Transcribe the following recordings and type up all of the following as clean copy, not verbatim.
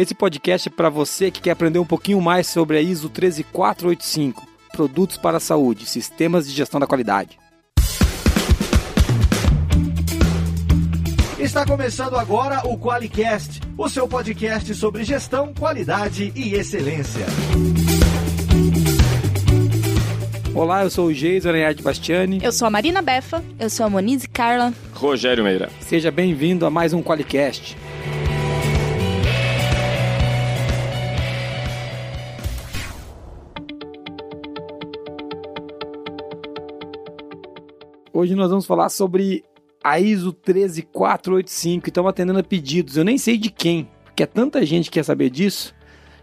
Esse podcast é para você que quer aprender um pouquinho mais sobre a ISO 13485, Produtos para a Saúde, Sistemas de Gestão da Qualidade. Está começando agora o QualiCast, o seu podcast sobre gestão, qualidade e excelência. Olá, eu sou o Geison Ari de Bastiani. Eu sou a Marina Beffa. Eu sou a Monize Carla. Rogério Meira. Seja bem-vindo a mais um QualiCast. Hoje nós vamos falar sobre a ISO 13485 e estamos atendendo a pedidos. Eu nem sei de quem, porque é tanta gente que quer saber disso,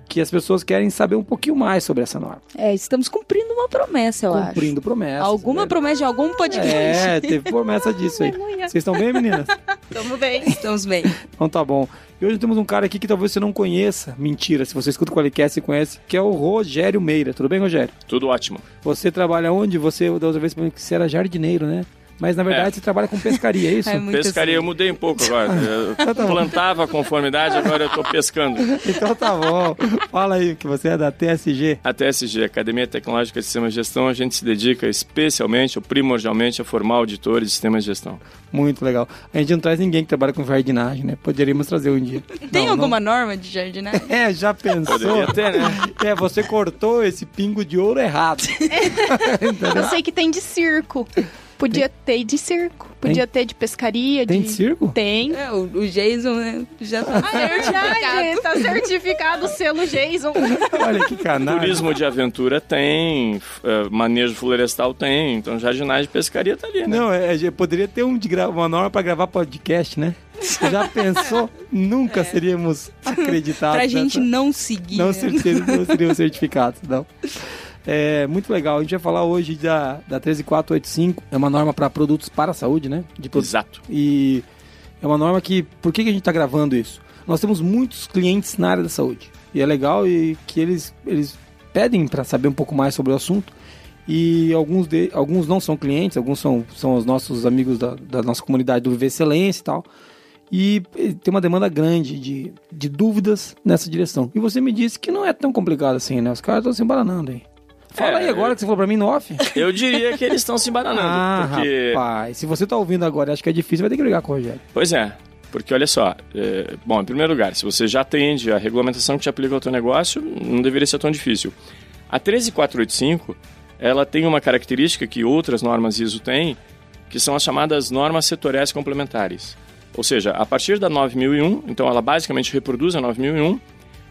que as pessoas querem saber um pouquinho mais sobre essa norma. É, estamos cumprindo uma promessa, eu acho. Cumprindo promessa. Alguma promessa de algum podcast. É, teve promessa disso aí. Vocês estão bem, meninas? Estamos bem. Estamos bem. Então tá bom. E hoje temos um cara aqui que talvez você não conheça. Mentira, se você escuta o QualiCast, você conhece, que é o Rogério Meira. Tudo bem, Rogério? Tudo ótimo. Você trabalha onde? Você, da outra vez, falou que você era jardineiro, né? Mas, na verdade, você trabalha com pescaria, é isso? É pescaria, assim. Eu mudei um pouco agora. Eu plantava a conformidade, agora eu estou pescando. Então tá bom. Fala aí que você é da TSG. A TSG, Academia Tecnológica de Sistema de Gestão, a gente se dedica especialmente ou primordialmente a formar auditores de sistemas de gestão. Muito legal. A gente não traz ninguém que trabalha com jardinagem, né? Poderíamos trazer um dia. Tem alguma norma de jardinagem? É, já pensou? Poderia ter, né? É, você cortou esse pingo de ouro errado. Eu sei que tem de circo. Podia ter de circo, podia ter de pescaria. Tem de circo? Tem. É, o Geison, né? Já tá certificado. Tá certificado o selo Geison. Olha que canal. Turismo de aventura tem, manejo florestal tem, então jardinagem e pescaria tá ali, né? Não, poderia ter uma norma pra gravar podcast, né? Já pensou? Nunca seríamos acreditados. Pra gente não seguir. Não, não seríamos certificados, não. É muito legal, a gente vai falar hoje da 13485, é uma norma para produtos para a saúde, né? Exato. E é uma norma que, por que a gente está gravando isso? Nós temos muitos clientes na área da saúde, e é legal e que eles pedem para saber um pouco mais sobre o assunto, e alguns não são clientes, alguns são os nossos amigos da nossa comunidade do Viver Excelência e tal, e tem uma demanda grande de dúvidas nessa direção. E você me disse que não é tão complicado assim, né? Os caras estão se embananando aí. Fala aí agora que você falou pra mim no off. Eu diria que eles estão se embananando. Ah, porque... rapaz, se você tá ouvindo agora, acho que é difícil, vai ter que brigar com o Rogério. Pois é, porque olha só, bom, em primeiro lugar, se você já atende a regulamentação que te aplica ao teu negócio, não deveria ser tão difícil. A 13485, ela tem uma característica que outras normas ISO têm, que são as chamadas normas setoriais complementares. Ou seja, a partir da 9001, então ela basicamente reproduz a 9001,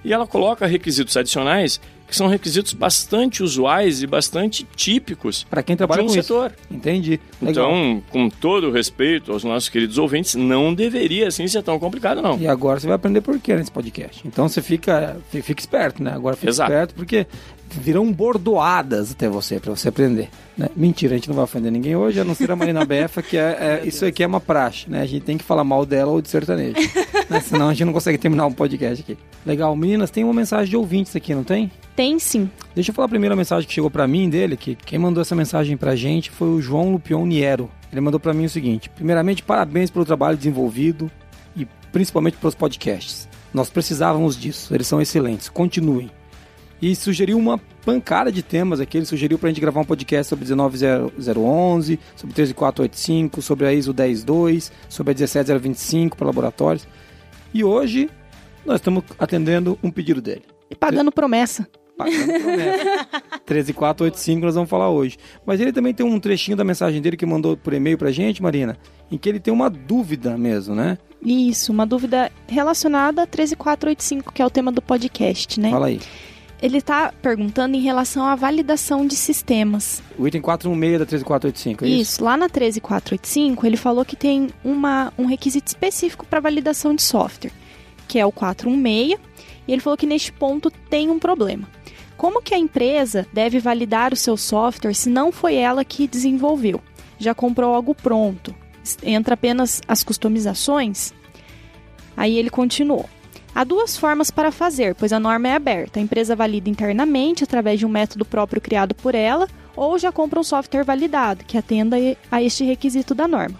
e ela coloca requisitos adicionais que são requisitos bastante usuais e bastante típicos para quem trabalha de um com setor. Isso. Entendi. Legal. Então, com todo o respeito aos nossos queridos ouvintes, não deveria assim ser tão complicado, não. E agora você vai aprender por quê nesse podcast. Então você fica esperto, né? Agora fica esperto porque virão bordoadas até você, para você aprender. Né? Mentira, a gente não vai ofender ninguém hoje, a não ser a Marina Beffa, que isso aqui é uma praxe, né? A gente tem que falar mal dela ou de sertanejo. Né? Senão a gente não consegue terminar um podcast aqui. Legal, meninas, tem uma mensagem de ouvintes aqui, não tem? Tem sim. Deixa eu falar a primeira mensagem que chegou pra mim dele, que quem mandou essa mensagem pra gente foi o João Lupion Niero. Ele mandou pra mim o seguinte: primeiramente, parabéns pelo trabalho desenvolvido e principalmente pelos podcasts. Nós precisávamos disso, eles são excelentes, continuem. E sugeriu uma pancada de temas aqui. Ele sugeriu pra gente gravar um podcast sobre 19011, sobre 13485, sobre a ISO 10.2, sobre a 17025 para laboratórios. E hoje nós estamos atendendo um pedido dele. E pagando promessa. 13485 nós vamos falar hoje. Mas ele também tem um trechinho da mensagem dele que mandou por e-mail pra gente, Marina, em que ele tem uma dúvida mesmo, né? Isso, uma dúvida relacionada a 13485, que é o tema do podcast, né? Fala aí. Ele está perguntando em relação à validação de sistemas. O item 416 da 13485, é isso? Isso, lá na 13485 ele falou que tem um requisito específico para validação de software, que é o 416, e ele falou que neste ponto tem um problema. Como que a empresa deve validar o seu software se não foi ela que desenvolveu? Já comprou algo pronto? Entra apenas as customizações? Aí ele continuou. Há duas formas para fazer, pois a norma é aberta. A empresa valida internamente, através de um método próprio criado por ela, ou já compra um software validado, que atenda a este requisito da norma.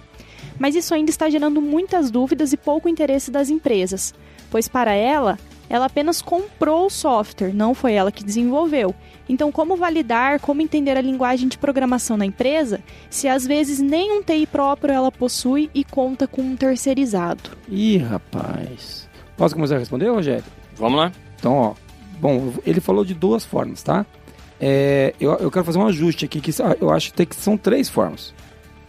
Mas isso ainda está gerando muitas dúvidas e pouco interesse das empresas, pois para ela, ela apenas comprou o software, não foi ela que desenvolveu. Então, como validar, como entender a linguagem de programação na empresa, se às vezes nem um TI próprio ela possui e conta com um terceirizado? Ih, rapaz. Posso começar a responder, Rogério? Vamos lá. Então, ó. Bom, ele falou de duas formas, tá? Eu quero fazer um ajuste aqui, que eu acho que são três formas,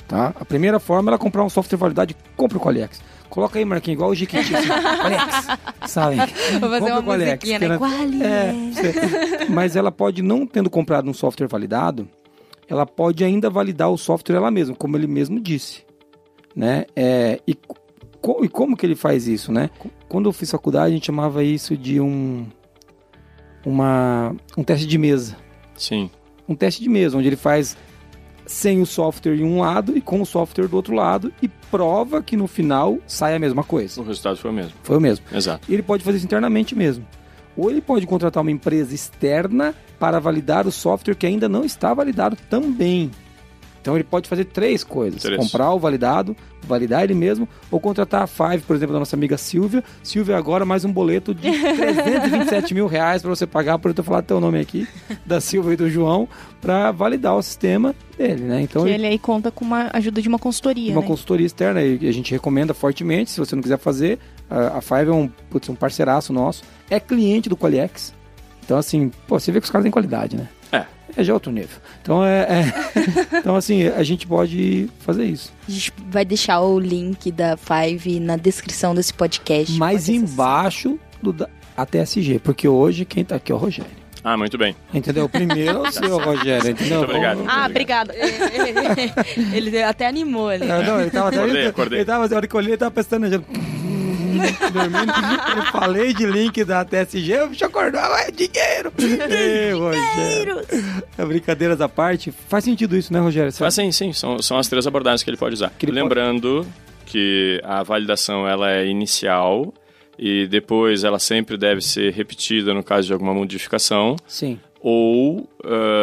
tá? A primeira forma é ela comprar um software de validade, compra o Qualiex. Coloca aí, Marquinhos, igual o Jiquiti, assim, Qualiex, sabe? Vou fazer uma musiquinha, né? Qualiex. Mas ela pode, não tendo comprado um software validado, ela pode ainda validar o software ela mesma, como ele mesmo disse, né? E como que ele faz isso, né? Quando eu fiz faculdade, a gente chamava isso de um teste de mesa. Sim. Um teste de mesa, onde ele faz sem o software de um lado e com o software do outro lado e prova que no final sai a mesma coisa. O resultado foi o mesmo. Foi o mesmo. Exato. E ele pode fazer isso internamente mesmo. Ou ele pode contratar uma empresa externa para validar o software que ainda não está validado também. Então ele pode fazer três coisas. Comprar o validado, validar ele mesmo, ou contratar a Five, por exemplo, da nossa amiga Silvia. Silvia, agora mais um boleto de R$327 mil para você pagar, por eu ter falado teu nome aqui, da Silvia e do João, para validar o sistema dele, né? Então, ele aí conta com a ajuda de uma consultoria, uma consultoria externa, e a gente recomenda fortemente, se você não quiser fazer. A Five é um parceiraço nosso, é cliente do Qualiex. Então, assim, você vê que os caras têm qualidade, né? É já outro nível. Então, então, assim, a gente pode fazer isso. A gente vai deixar o link da Five na descrição desse podcast. Mais embaixo do ATSG, porque hoje quem tá aqui é o Rogério. Ah, muito bem. Entendeu? Primeiro o seu, Rogério, entendeu? Muito obrigado. Obrigado. Ele até animou ali. Não, ele tava até... Acordei. Ele tava, na hora que eu li, ele tava pensando... Dormindo, eu falei de link da TSG, eu me acordar, é dinheiro! Ei, Rogério! Brincadeiras à parte, faz sentido isso, né, Rogério? Faz sim, são as três abordagens que ele pode usar. Lembrando que a validação ela é inicial e depois ela sempre deve ser repetida no caso de alguma modificação. Sim. Ou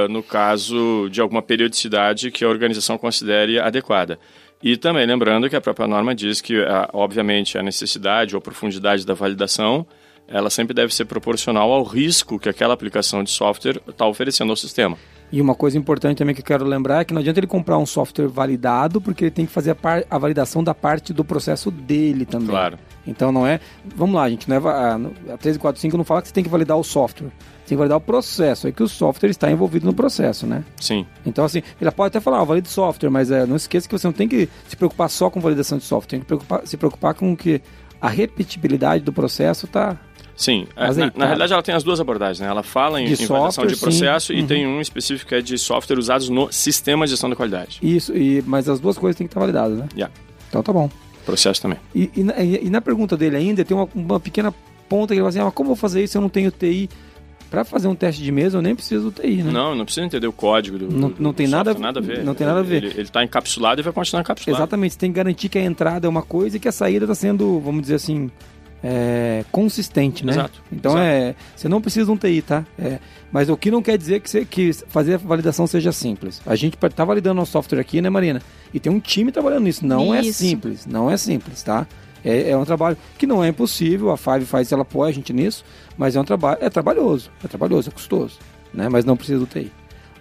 no caso de alguma periodicidade que a organização considere adequada. E também lembrando que a própria norma diz que, obviamente, a necessidade ou profundidade da validação, ela sempre deve ser proporcional ao risco que aquela aplicação de software está oferecendo ao sistema. E uma coisa importante também que eu quero lembrar é que não adianta ele comprar um software validado, porque ele tem que fazer a validação da parte do processo dele também. Claro. Então não é... Vamos lá, gente. Não é, a 1345 não fala que você tem que validar o software. Você tem que validar o processo. É que o software está envolvido no processo, né? Sim. Então, assim, ele pode até falar, valida o software, mas não esqueça que você não tem que se preocupar só com validação de software. Tem que se preocupar com que a repetibilidade do processo está... Sim, na realidade ela tem as duas abordagens, né? Ela fala em validação de processo, sim. E tem um específico que é de software usados no sistema de gestão da qualidade. Isso, mas as duas coisas têm que estar validadas, né? Yeah. Então tá bom. Processo também. E na pergunta dele ainda, tem uma pequena ponta que ele fala assim, mas como eu vou fazer isso se eu não tenho TI? Para fazer um teste de mesa, eu nem preciso do TI, né? Não precisa entender o código do não tem software, nada a ver. Não tem nada a ver. Ele está encapsulado e vai continuar encapsulado. Exatamente, você tem que garantir que a entrada é uma coisa e que a saída está sendo, vamos dizer assim... consistente, né? Exato. Então, exato. Você não precisa de um TI, tá? Mas o que não quer dizer que fazer a validação seja simples. A gente tá validando nosso software aqui, né, Marina? E tem um time trabalhando nisso. Não é simples, tá? É um trabalho que não é impossível. A Five faz, ela apoia a gente nisso, mas é um trabalho, é trabalhoso, é custoso, né? Mas não precisa do TI.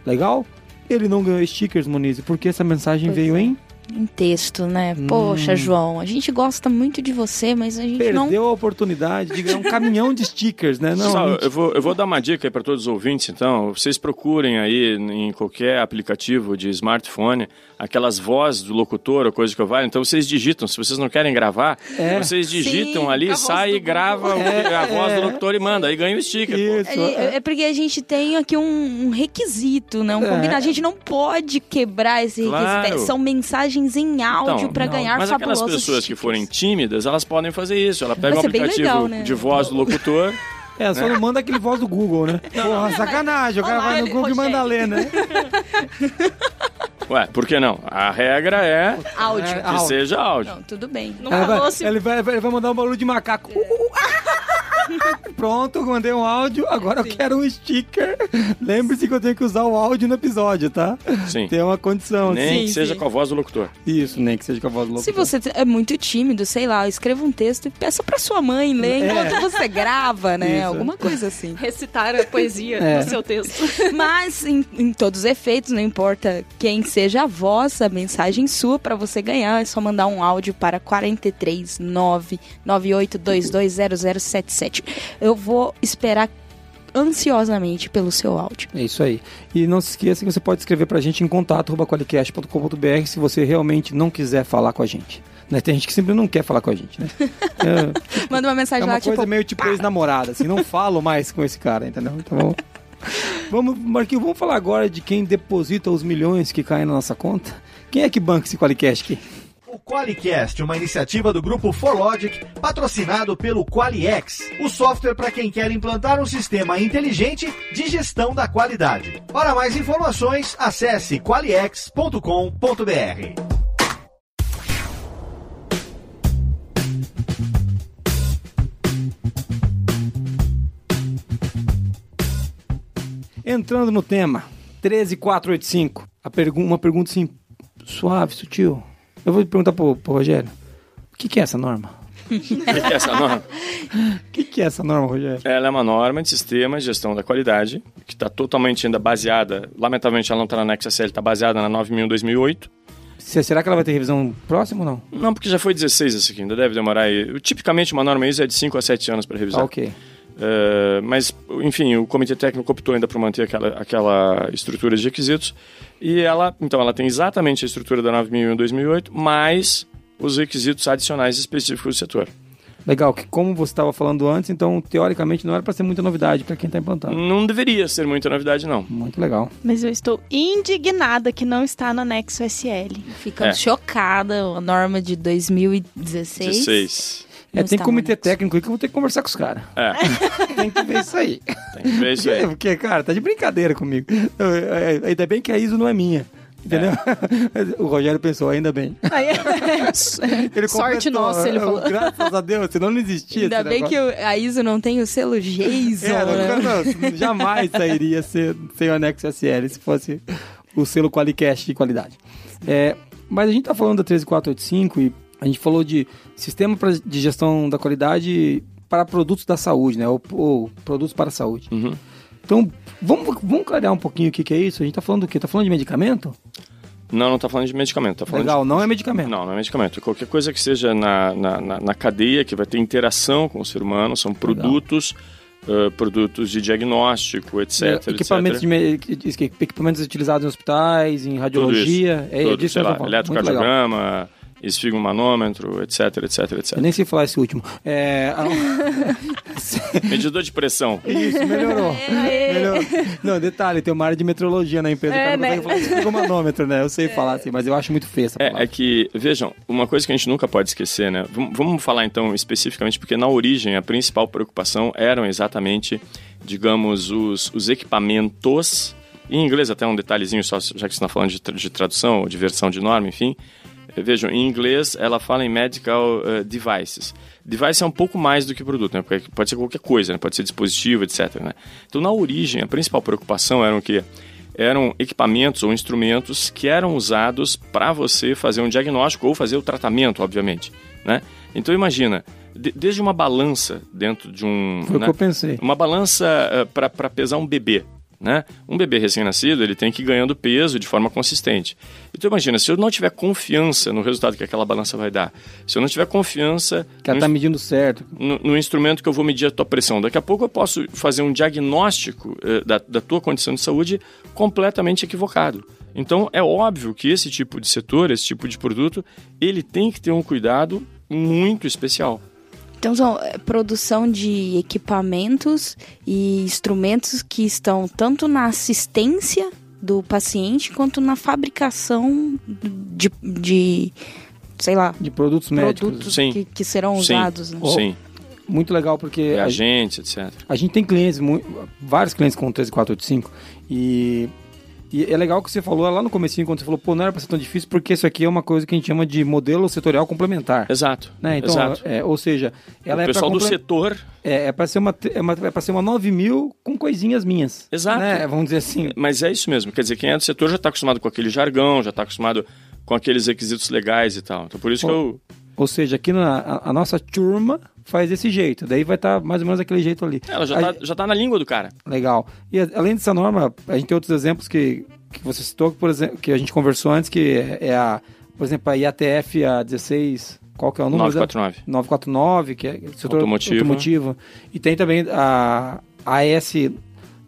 Legal? Ele não ganhou stickers, Monize, porque essa mensagem veio em... Em texto, né? Poxa, João, a gente gosta muito de você, mas a gente perdeu a oportunidade de ganhar um caminhão de stickers, né? Não, eu vou dar uma dica aí para todos os ouvintes, então. Vocês procurem aí em qualquer aplicativo de smartphone aquelas vozes do locutor ou coisa que eu valho. Então vocês digitam, se vocês não querem gravar, vocês digitam. Sim, ali, sai e grava a voz do locutor e manda. Aí ganha o sticker. Isso, pô. É porque a gente tem aqui um requisito, né? Combinado. A gente não pode quebrar esse requisito. São mensagens em áudio para ganhar fabulosos stickers. Mas aquelas pessoas que forem tímidas, elas podem fazer isso. Ela pega um aplicativo de voz do locutor... só não manda aquele voz do Google, né? Porra, sacanagem, o cara vai no Google e manda ler, né? Ué, por que não? A regra é... Áudio. Que seja áudio. Não, tudo bem. Não falou assim... Ele vai mandar um barulho de macaco. Pronto, mandei um áudio, agora eu quero um sticker. Lembre-se que eu tenho que usar o áudio no episódio, tá? Sim. Tem uma condição. Nem que seja com a voz do locutor. Isso, nem que seja com a voz do locutor. Se você é muito tímido, sei lá, escreva um texto e peça pra sua mãe ler enquanto você grava, né? Isso. Alguma coisa assim. Recitar a poesia no seu texto. Mas, em todos os efeitos, não importa quem seja a voz, a mensagem sua pra você ganhar, é só mandar um áudio para 43998220077. Eu vou esperar ansiosamente pelo seu áudio. É isso aí. E não se esqueça que você pode escrever pra gente em contato@qualicast.com.br se você realmente não quiser falar com a gente. Né? Tem gente que sempre não quer falar com a gente, né? Manda uma mensagem lá, tipo... É uma coisa meio tipo ex-namorada, assim, não falo mais com esse cara, entendeu? Tá bom? Vamos, Marquinhos, vamos falar agora de quem deposita os milhões que caem na nossa conta? Quem é que banca esse QualiCast aqui? O QualiCast, uma iniciativa do grupo Forlogic, patrocinado pelo Qualiex, o software para quem quer implantar um sistema inteligente de gestão da qualidade. Para mais informações, acesse qualiex.com.br. Entrando no tema, 13485, uma pergunta assim, suave, sutil. Eu vou perguntar pro Rogério, o que é essa norma? O que é essa norma? O que é essa norma, Rogério? Ela é uma norma de sistema de gestão da qualidade, que está totalmente ainda baseada, lamentavelmente ela não está na Anexo SL, está baseada na 9001/2008. Será que ela vai ter revisão próxima ou não? Não, porque já foi 16 essa aqui, ainda deve demorar aí. Tipicamente uma norma ISO é de 5 a 7 anos para revisar. Ah, ok. Mas, enfim, o comitê técnico optou ainda por manter aquela estrutura de requisitos. E ela tem exatamente a estrutura da 9001/2008, mais os requisitos adicionais específicos do setor. Legal, que como você estava falando antes, então, teoricamente, não era para ser muita novidade para quem está implantando. Não deveria ser muita novidade, não. Muito legal. Mas eu estou indignada que não está no anexo SL. Ficando chocada, a norma de 2016. 16. Tem comitê técnico aí que eu vou ter que conversar com os caras. Tem que ver isso aí. Porque, cara, tá de brincadeira comigo. Ainda bem que a ISO não é minha. Entendeu? O Rogério pensou, ainda bem. Ele sorte nossa, ele falou. Graças a Deus, senão não existia. Ainda bem negócio. Que a ISO não tem o selo Geison. Não, jamais sairia sem o anexo SL, se fosse o selo QualiCast de qualidade. Mas a gente tá falando da 13485 e a gente falou de sistema de gestão da qualidade para produtos da saúde, né? Ou produtos para a saúde. Uhum. Então, vamos clarear um pouquinho o que é isso? A gente está falando do quê? Está falando de medicamento? Não está falando de medicamento. Tá falando legal, não é medicamento. Não é medicamento. Qualquer coisa que seja na cadeia, que vai ter interação com o ser humano, são produtos... produtos de diagnóstico, etc. Equipamentos utilizados em hospitais, em radiologia, tudo isso, tudo, disso sei lá, eletrocardiograma, esfigmomanômetro, etc. Eu nem sei falar esse último. Medidor de pressão. Isso, melhorou. Não, detalhe, tem uma área de metrologia na empresa, o cara não consegue falar esfigmomanômetro, né? Eu sei falar assim, mas eu acho muito feio essa palavra. Vejam, uma coisa que a gente nunca pode esquecer, né? Vamos falar então especificamente, porque na origem a principal preocupação eram exatamente, digamos, os equipamentos, em inglês até um detalhezinho só, já que você está falando de tradução, de versão de norma, enfim... Vejam, em inglês ela fala em medical devices. Device é um pouco mais do que produto, né? Porque pode ser qualquer coisa, né? Pode ser dispositivo, etc. Né? Então, na origem, a principal preocupação eram o quê? Eram equipamentos ou instrumentos que eram usados para você fazer um diagnóstico ou fazer o tratamento, obviamente. Né? Então, imagina, desde uma balança dentro de um... Foi o que eu pensei. Uma balança para pesar um bebê. Né? Um bebê recém-nascido, ele tem que ir ganhando peso de forma consistente. Então imagina, se eu não tiver confiança no resultado que aquela balança vai dar, se eu não tiver confiança... Que ela está medindo certo. No instrumento que eu vou medir a tua pressão. Daqui a pouco eu posso fazer um diagnóstico da tua condição de saúde completamente equivocado. Então é óbvio que esse tipo de setor, esse tipo de produto, ele tem que ter um cuidado muito especial. Então, são produção de equipamentos e instrumentos que estão tanto na assistência do paciente quanto na fabricação de produtos médicos. Sim. Que serão usados. Né? Sim. Muito legal porque... Reagentes, etc. A gente tem clientes, vários clientes com 13485 e... E é legal que você falou lá no comecinho, quando você falou, pô, não era pra ser tão difícil, porque isso aqui é uma coisa que a gente chama de modelo setorial complementar. Exato. Né? Então, exato. Ou seja, ela o é pessoal pra do setor... É pra ser uma 9000 com coisinhas minhas. Exato. Né? Vamos dizer assim. Mas é isso mesmo. Quer dizer, quem é do setor já tá acostumado com aquele jargão, já tá acostumado com aqueles requisitos legais e tal. Então, por isso que eu... Ou seja, aqui a nossa turma faz desse jeito. Daí vai estar mais ou menos aquele jeito ali. Ela já tá na língua do cara. Legal. E além dessa norma, a gente tem outros exemplos que você citou, por exemplo, que a gente conversou antes, que por exemplo, a IATF, a 16... Qual que é o número? 949. 949, que é setor automotivo. E tem também a AS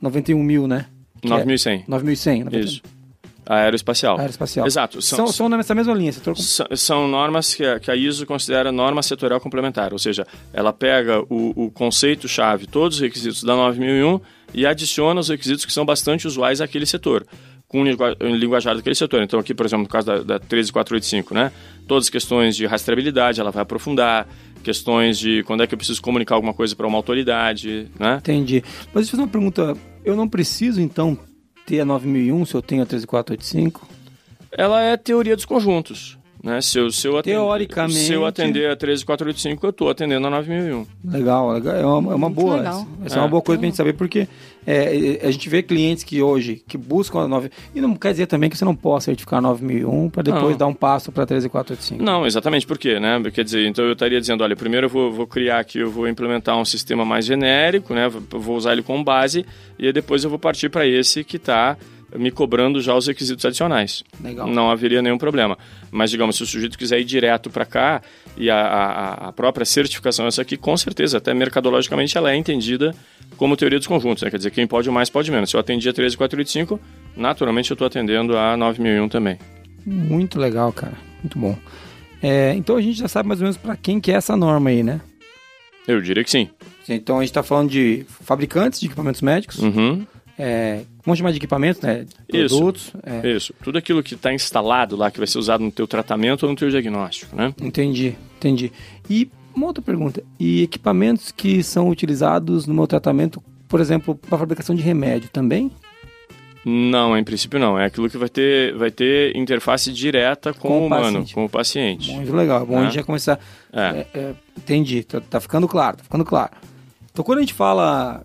91.000, né? 9.100. 9.100. Isso. A aeroespacial. Exato. São nessa mesma linha. São normas que a ISO considera norma setorial complementar, ou seja, ela pega o conceito-chave, todos os requisitos da 9001 e adiciona os requisitos que são bastante usuais àquele setor, com o linguajar daquele setor. Então aqui, por exemplo, no caso da 13485, né? Todas as questões de rastreabilidade, ela vai aprofundar, questões de quando é que eu preciso comunicar alguma coisa para uma autoridade, né? Entendi. Mas deixa eu fazer uma pergunta, eu não preciso, então, ter a 9001 se eu tenho a 13485? Ela é teoria dos conjuntos, né? Teoricamente... Se eu atender a 13485, eu estou atendendo a 9001. Legal. É uma boa. Legal. Essa é uma boa coisa para a gente saber, porque a gente vê clientes que hoje que buscam a 9001. E não quer dizer também que você não possa certificar a 9001 para depois dar um passo para a 13485. Não, exatamente. Por quê? Né? Quer dizer, então eu estaria dizendo, olha, primeiro eu vou criar aqui, eu vou implementar um sistema mais genérico, né? Vou usar ele como base e aí depois eu vou partir para esse que está... me cobrando já os requisitos adicionais. Legal. Não haveria nenhum problema. Mas, digamos, se o sujeito quiser ir direto para cá, e a própria certificação, essa aqui, com certeza, até mercadologicamente, ela é entendida como teoria dos conjuntos. Né? Quer dizer, quem pode mais, pode menos. Se eu atendi a 13485, naturalmente eu estou atendendo a 9001 também. Muito legal, cara. Muito bom. Então, a gente já sabe mais ou menos para quem que é essa norma aí, né? Eu diria que sim. Então, a gente está falando de fabricantes de equipamentos médicos... Uhum. Vamos chamar de equipamentos, né? Produtos. Isso. Tudo aquilo que está instalado lá, que vai ser usado no teu tratamento ou no teu diagnóstico, né? Entendi. E uma outra pergunta. E equipamentos que são utilizados no meu tratamento, por exemplo, para fabricação de remédio também? Não, em princípio não. É aquilo que vai ter interface direta com o humano, com o paciente. Muito legal. Bom, a gente já começar... Entendi. Tá ficando claro, Então, quando a gente fala...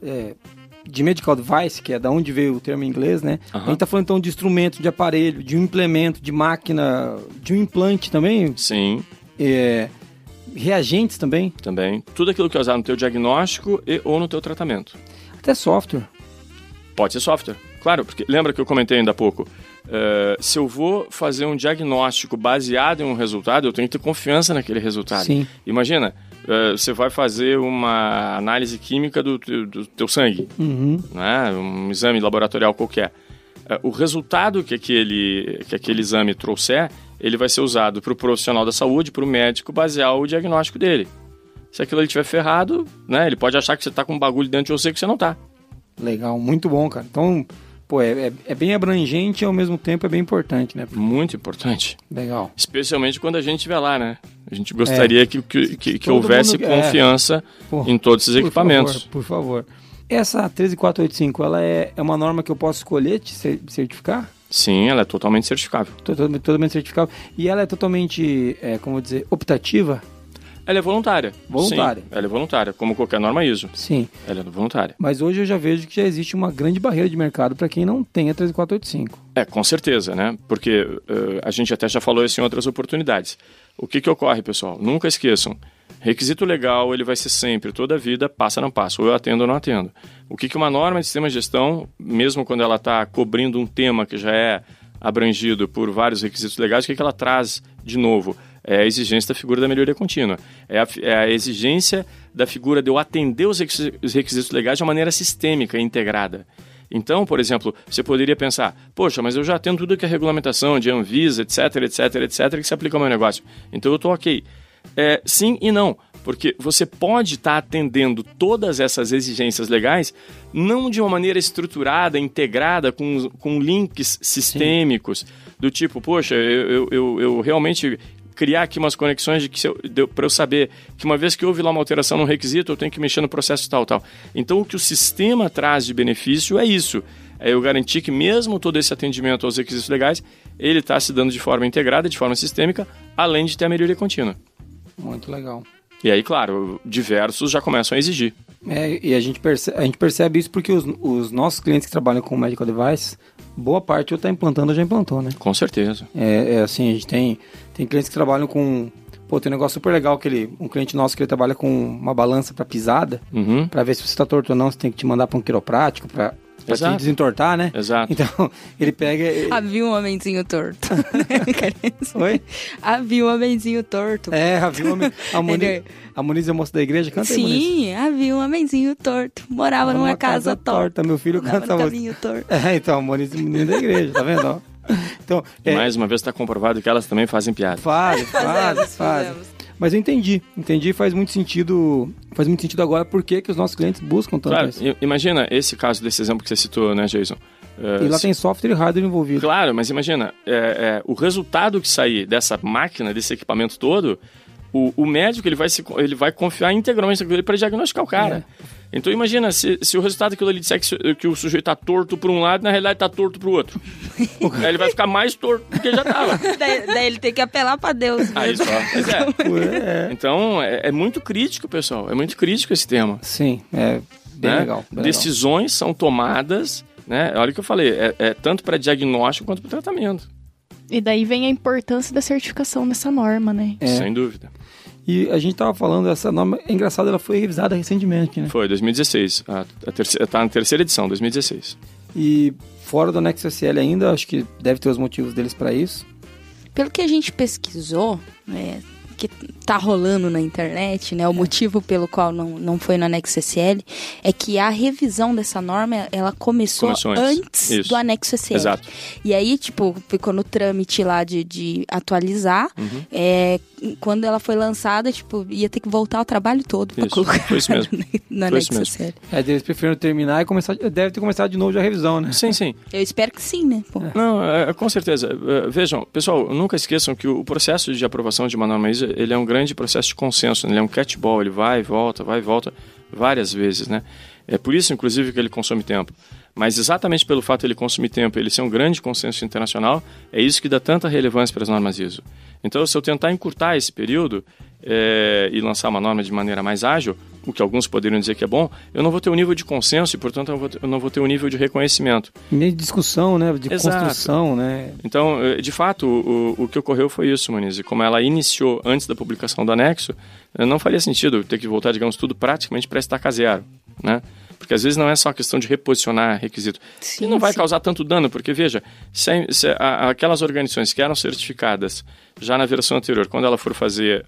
de medical device, que é da onde veio o termo em inglês, né? Uhum. A gente tá falando então de instrumento, de aparelho, de um implemento, de máquina, de um implante também? Sim. Reagentes também? Também. Tudo aquilo que é usado no teu diagnóstico ou no teu tratamento. Até software. Pode ser software. Claro, porque lembra que eu comentei ainda há pouco. Se eu vou fazer um diagnóstico baseado em um resultado, eu tenho que ter confiança naquele resultado. Sim. Imagina... você vai fazer uma análise química do teu sangue, né? Um exame laboratorial qualquer. O resultado que aquele exame trouxer, ele vai ser usado para o profissional da saúde, para o médico, basear o diagnóstico dele. Se aquilo ali estiver ferrado, né? Ele pode achar que você está com um bagulho dentro de você que você não está. Legal, muito bom, cara. Então, é bem abrangente e ao mesmo tempo é bem importante, né? Muito importante. Legal. Especialmente quando a gente estiver lá, né? A gente gostaria que houvesse confiança em todos esses equipamentos. Por favor. Essa 13485, ela é uma norma que eu posso escolher te certificar? Sim, ela é totalmente certificável. Totalmente certificável. E ela é totalmente, optativa? Ela é voluntária. Sim, ela é voluntária, como qualquer norma ISO. Sim. Ela é voluntária. Mas hoje eu já vejo que já existe uma grande barreira de mercado para quem não tem a 13485. Com certeza, né? Porque a gente até já falou isso em outras oportunidades. O que ocorre, pessoal? Nunca esqueçam. Requisito legal, ele vai ser sempre, toda a vida, passa ou não passa, ou eu atendo ou não atendo. O que uma norma de sistema de gestão, mesmo quando ela está cobrindo um tema que já é abrangido por vários requisitos legais, o que ela traz de novo? É a exigência da figura da melhoria contínua. É a exigência da figura de eu atender os requisitos legais de uma maneira sistêmica e integrada. Então, por exemplo, você poderia pensar, poxa, mas eu já atendo tudo que é regulamentação de Anvisa, etc, que se aplica ao meu negócio. Então eu estou ok. Sim e não, porque você pode estar atendendo todas essas exigências legais não de uma maneira estruturada, integrada, com links sistêmicos, do tipo, poxa, eu realmente... criar aqui umas conexões para eu saber que uma vez que houve lá uma alteração no requisito, eu tenho que mexer no processo tal. Então, o que o sistema traz de benefício é isso. é eu garantir que mesmo todo esse atendimento aos requisitos legais, ele está se dando de forma integrada, de forma sistêmica, além de ter a melhoria contínua. Muito legal. E aí, claro, diversos já começam a exigir. E a gente percebe isso porque os nossos clientes que trabalham com medical device, boa parte ou está implantando ou já implantou, né? Com certeza. Assim, a gente tem clientes que trabalham com... Pô, tem um negócio super legal que um cliente nosso que ele trabalha com uma balança para pisada, para ver se você está torto ou não, você tem que te mandar para um quiroprático, para te desentortar, né? Exato. Então, ele pega... Havia um homenzinho torto. Oi? Havia um homenzinho torto. Havia um homenzinho... A Monize é moça da igreja, canta aí, Monize. Sim, havia um homenzinho torto, morava numa casa torta. Meu filho canta a música. Torto. Então, a Monize é menina da igreja, tá vendo? Então, mais uma vez está comprovado que elas também fazem piada. Fazem. Mas eu entendi, faz muito sentido agora porque os nossos clientes buscam tanto isso. Claro, imagina esse caso desse exemplo que você citou, né, Geison? Tem software e hardware envolvido. Claro, mas imagina, o resultado que sair dessa máquina, desse equipamento todo, o médico ele vai confiar integralmente naquilo para diagnosticar o cara. Então imagina, se o resultado daquilo ali disser que o sujeito tá torto para um lado, na realidade tá torto para o outro. Aí ele vai ficar mais torto do que já estava. Daí ele tem que apelar para Deus. Aí só. Então é muito crítico, pessoal. É muito crítico esse tema. Sim, é bem legal. Decisões são tomadas, né? Olha o que eu falei, é tanto para diagnóstico quanto para tratamento. E daí vem a importância da certificação dessa norma, né? Sem dúvida. E a gente estava falando, essa norma, é engraçado, ela foi revisada recentemente, né? Foi, 2016. Está na terceira edição, 2016. E fora do anexo SL ainda, acho que deve ter os motivos deles para isso. Pelo que a gente pesquisou, que está rolando na internet, né? O motivo pelo qual não foi no anexo SL é que a revisão dessa norma, ela começou antes do anexo SL. Exato. E aí, ficou no trâmite lá de atualizar, quando ela foi lançada, ia ter que voltar ao trabalho todo para colocar. Foi isso mesmo. No anexo sério. Eles preferiram terminar e começar. Deve ter começado de novo já a revisão, né? Sim. Eu espero que sim, né? Pô. Não, com certeza. Vejam, pessoal, nunca esqueçam que o processo de aprovação de uma norma ISO, ele é um grande processo de consenso, né? Ele é um catch-ball, ele vai e volta várias vezes, né? É por isso, inclusive, que ele consome tempo. Mas exatamente pelo fato de ele consumir tempo, ele ser um grande consenso internacional, é isso que dá tanta relevância para as normas ISO. Então, se eu tentar encurtar esse período e lançar uma norma de maneira mais ágil, o que alguns poderiam dizer que é bom, eu não vou ter um nível de consenso e, portanto, eu não vou ter um nível de reconhecimento. Nem de discussão, né? De Exato. Construção, né? Então, de fato, o que ocorreu foi isso, Monize. Como ela iniciou antes da publicação do anexo, não faria sentido ter que voltar, digamos, tudo praticamente para estaca zero, né? Porque às vezes não é só uma questão de reposicionar requisito. Sim, e não vai causar tanto dano, porque veja, se aquelas organizações que eram certificadas já na versão anterior, quando ela for fazer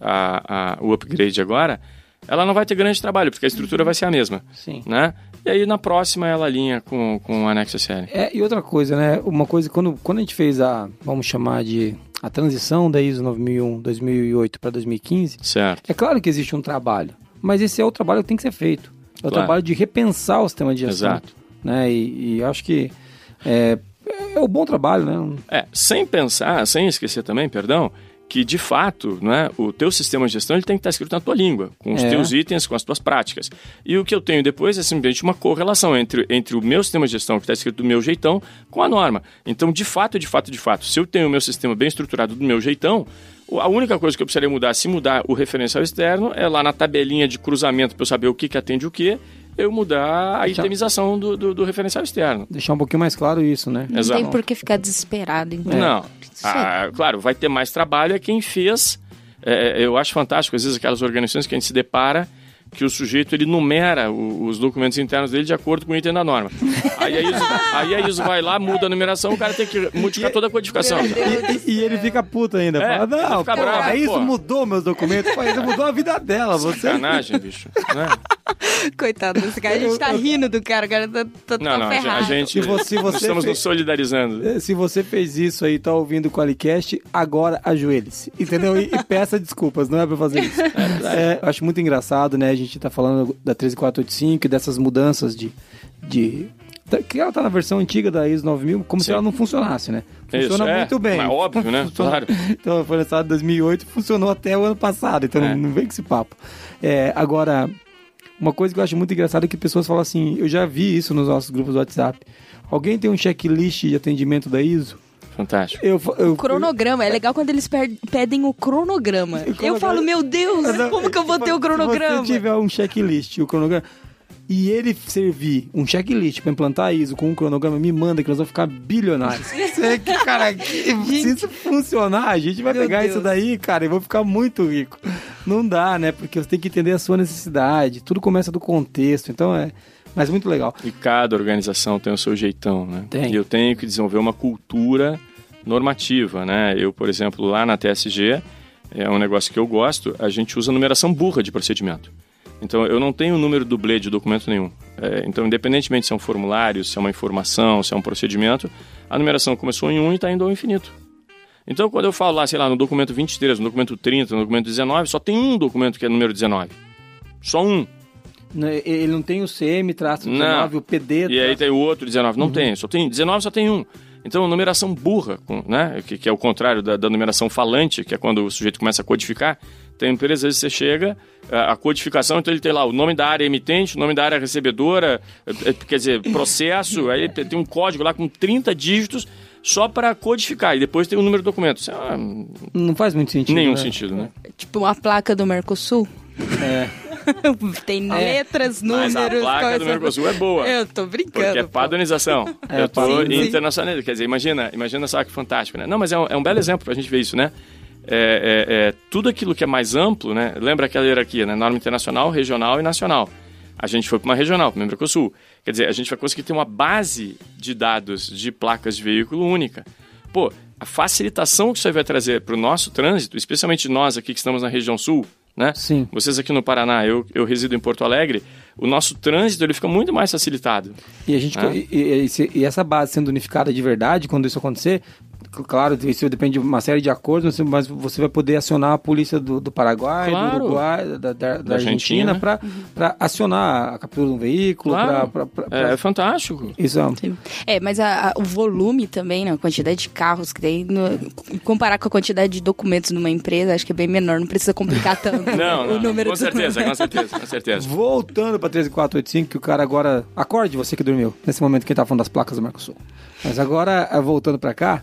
o upgrade agora, ela não vai ter grande trabalho, porque a estrutura vai ser a mesma. Sim. Né? E aí na próxima ela alinha com o anexo SL. E outra coisa, né? Uma coisa, quando a gente fez vamos chamar de... A transição da ISO 9001 2008 para 2015, certo. É claro que existe um trabalho, mas esse é o trabalho que tem que ser feito. É o trabalho de repensar o sistema de gestão. Exato. Né? E acho que é o bom trabalho, né? Sem esquecer também, perdão, que de fato, né, o teu sistema de gestão ele tem que estar escrito na tua língua, com os teus itens, com as tuas práticas. E o que eu tenho depois é simplesmente uma correlação entre o meu sistema de gestão, que está escrito do meu jeitão, com a norma. Então, de fato, se eu tenho o meu sistema bem estruturado do meu jeitão, a única coisa que eu precisaria mudar, se mudar o referencial externo, é lá na tabelinha de cruzamento para eu saber o que atende o que, eu mudar a itemização do referencial externo. Deixar um pouquinho mais claro isso, né? Não tem por que ficar desesperado, então. Não. Claro, vai ter mais trabalho, quem fez. Eu acho fantástico, às vezes, aquelas organizações que a gente se depara que o sujeito ele numera os documentos internos dele de acordo com o item da norma. Aí a ISO vai lá, muda a numeração, o cara tem que modificar toda a codificação. E ele fica puto ainda. Fala, não, fica bravo, a ISO mudou meus documentos, a ISO mudou a vida dela. Sacanagem, bicho. Coitado desse cara, a gente tá rindo do cara, o cara tá ferrado. Estamos nos solidarizando. Se você fez isso aí, tá ouvindo o QualiCast, agora ajoelhe-se, entendeu? E peça desculpas, não é pra fazer isso. Acho muito engraçado, né? A gente tá falando da 13485 e dessas mudanas que ela tá na versão antiga da ISO 9000, como se ela não funcionasse, né? Funciona muito bem. Mas óbvio, né? Claro. Então, foi lançado em 2008, funcionou até o ano passado, então não vem com esse papo. Agora... Uma coisa que eu acho muito engraçada é que pessoas falam assim, eu já vi isso nos nossos grupos do WhatsApp. Alguém tem um checklist de atendimento da ISO? Fantástico. O cronograma, é legal quando eles pedem o cronograma. Eu falo, meu Deus, como que eu vou ter o cronograma? Se você tiver um checklist, o cronograma... E ele servir um checklist pra implantar a ISO com um cronograma, me manda que nós vamos ficar bilionários. Cara, se isso funcionar, a gente vai pegar isso daí, cara, e vou ficar muito rico. Não dá, né? Porque você tem que entender a sua necessidade. Tudo começa do contexto, então é... Mas muito legal. E cada organização tem o seu jeitão, né? Tem. E eu tenho que desenvolver uma cultura normativa, né? Eu, por exemplo, lá na TSG, é um negócio que eu gosto, a gente usa numeração burra de procedimento. Então, eu não tenho número dublê de documento nenhum. Então, independentemente se é um formulário, se é uma informação, se é um procedimento, a numeração começou em 1 e está indo ao infinito. Então, quando eu falo lá, sei lá, no documento 23, no documento 30, no documento 19, só tem um documento que é número 19. Só um. Ele não tem o CM-19, o PD... E aí tem o outro 19. Não tem. Só tem 19, só tem um. Então, numeração burra, né? Que é o contrário da numeração falante, que é quando o sujeito começa a codificar. Tem empresas, às vezes você chega, a codificação, então ele tem lá o nome da área emitente, o nome da área recebedora, quer dizer, processo, aí tem um código lá com 30 dígitos só para codificar, e depois tem o número do documento. Isso não faz muito sentido. Nenhum sentido, né? Tipo uma placa do Mercosul. É. Tem letras, números... Mas a placa do Mercosul é boa. Eu tô brincando. Porque é padronização. Eu tô internacional. Quer dizer, imagina só que fantástico, né? Não, mas é um belo exemplo pra gente ver isso, né? Tudo aquilo que é mais amplo, né? Lembra aquela hierarquia, né? Norma internacional, regional e nacional. A gente foi para uma regional, para o Mercosul. Quer dizer, a gente vai conseguir ter uma base de dados de placas de veículo única. Pô, a facilitação que isso aí vai trazer para o nosso trânsito, especialmente nós aqui que estamos na região sul, né? Sim. Vocês aqui no Paraná, eu resido em Porto Alegre, o nosso trânsito ele fica muito mais facilitado. E, a gente, né? E essa base sendo unificada de verdade, quando isso acontecer... Claro, isso depende de uma série de acordos, mas você vai poder acionar a polícia do Paraguai, claro, do Uruguai, da Argentina, né? Para acionar a captura de um veículo. Claro. É fantástico. Isso. Mas o volume também, né? A quantidade de carros que tem, comparar com a quantidade de documentos numa empresa, acho que é bem menor, não precisa complicar tanto. O número com certeza. Voltando para 13485, que o cara agora... Acorde você que dormiu, nesse momento que ele tá falando das placas do Mercosul. Mas agora, voltando para cá...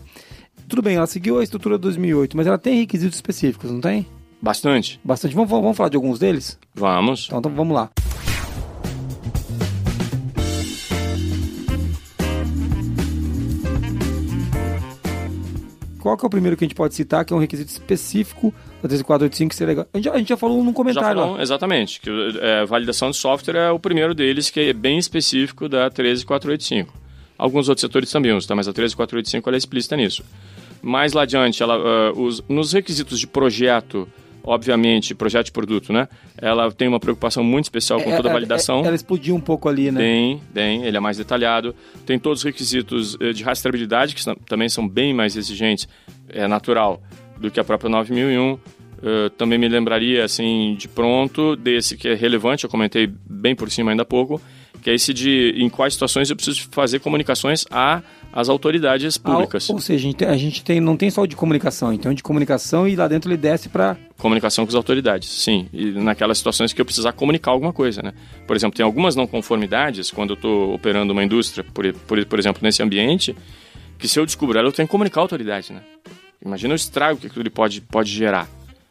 Tudo bem, ela seguiu a estrutura de 2008, mas ela tem requisitos específicos, não tem? Bastante. Vamos falar de alguns deles? Vamos. Então vamos lá. Qual que é o primeiro que a gente pode citar, que é um requisito específico da 13485, que seria legal? A gente já falou num comentário. Exatamente, que a validação de software é o primeiro deles, que é bem específico da 13485. Alguns outros setores também usam, mas a 13485 ela é explícita nisso. Mais lá adiante, ela, nos requisitos de projeto, obviamente, projeto de produto, né? Ela tem uma preocupação muito especial com toda a validação. Ela explodiu um pouco ali, né? Tem, ele é mais detalhado. Tem todos os requisitos de rastreabilidade, que também são bem mais exigentes, natural, do que a própria 9001. Também me lembraria, assim, de pronto, desse que é relevante, eu comentei bem por cima ainda há pouco, que é esse de em quais situações eu preciso fazer comunicações às autoridades públicas. Ou seja, a gente tem, não tem só o de comunicação, então de comunicação e lá dentro ele desce para... Comunicação com as autoridades, sim. E naquelas situações que eu precisar comunicar alguma coisa, né? Por exemplo, tem algumas não conformidades, quando eu estou operando uma indústria, por exemplo, nesse ambiente, que se eu descobrir ela, eu tenho que comunicar à autoridade, né? Imagina o estrago que aquilo pode gerar.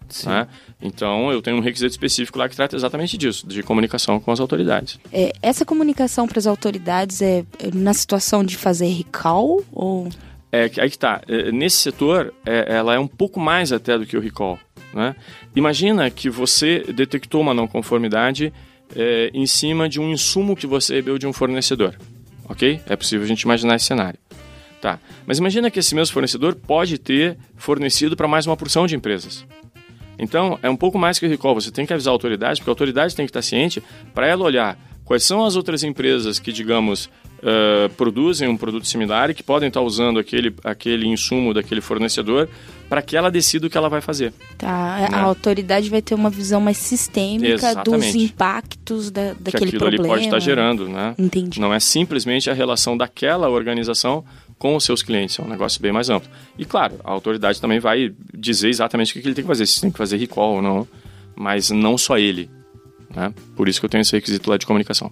Sim. Né? Então eu tenho um requisito específico lá que trata exatamente disso, de comunicação com as autoridades. Essa comunicação para as autoridades é na situação de fazer recall? Ou... aí que tá, nesse setor ela é um pouco mais até do que o recall, né? Imagina que você detectou uma não conformidade em cima de um insumo que você recebeu de um fornecedor, ok? É possível a gente imaginar esse cenário, tá? Mas imagina que esse mesmo fornecedor pode ter fornecido para mais uma porção de empresas. Então, é um pouco mais que o recall, você tem que avisar a autoridade, porque a autoridade tem que estar ciente para ela olhar quais são as outras empresas que, digamos, produzem um produto similar e que podem estar usando aquele insumo daquele fornecedor para que ela decida o que ela vai fazer. Tá, né? A autoridade vai ter uma visão mais sistêmica. Exatamente. Dos impactos daquele problema. Aquilo ali pode estar gerando, né? Entendi. Não é simplesmente a relação daquela organização com os seus clientes, é um negócio bem mais amplo. E claro, a autoridade também vai dizer exatamente o que ele tem que fazer, se tem que fazer recall ou não, mas não só ele. né? Por isso que eu tenho esse requisito lá de comunicação.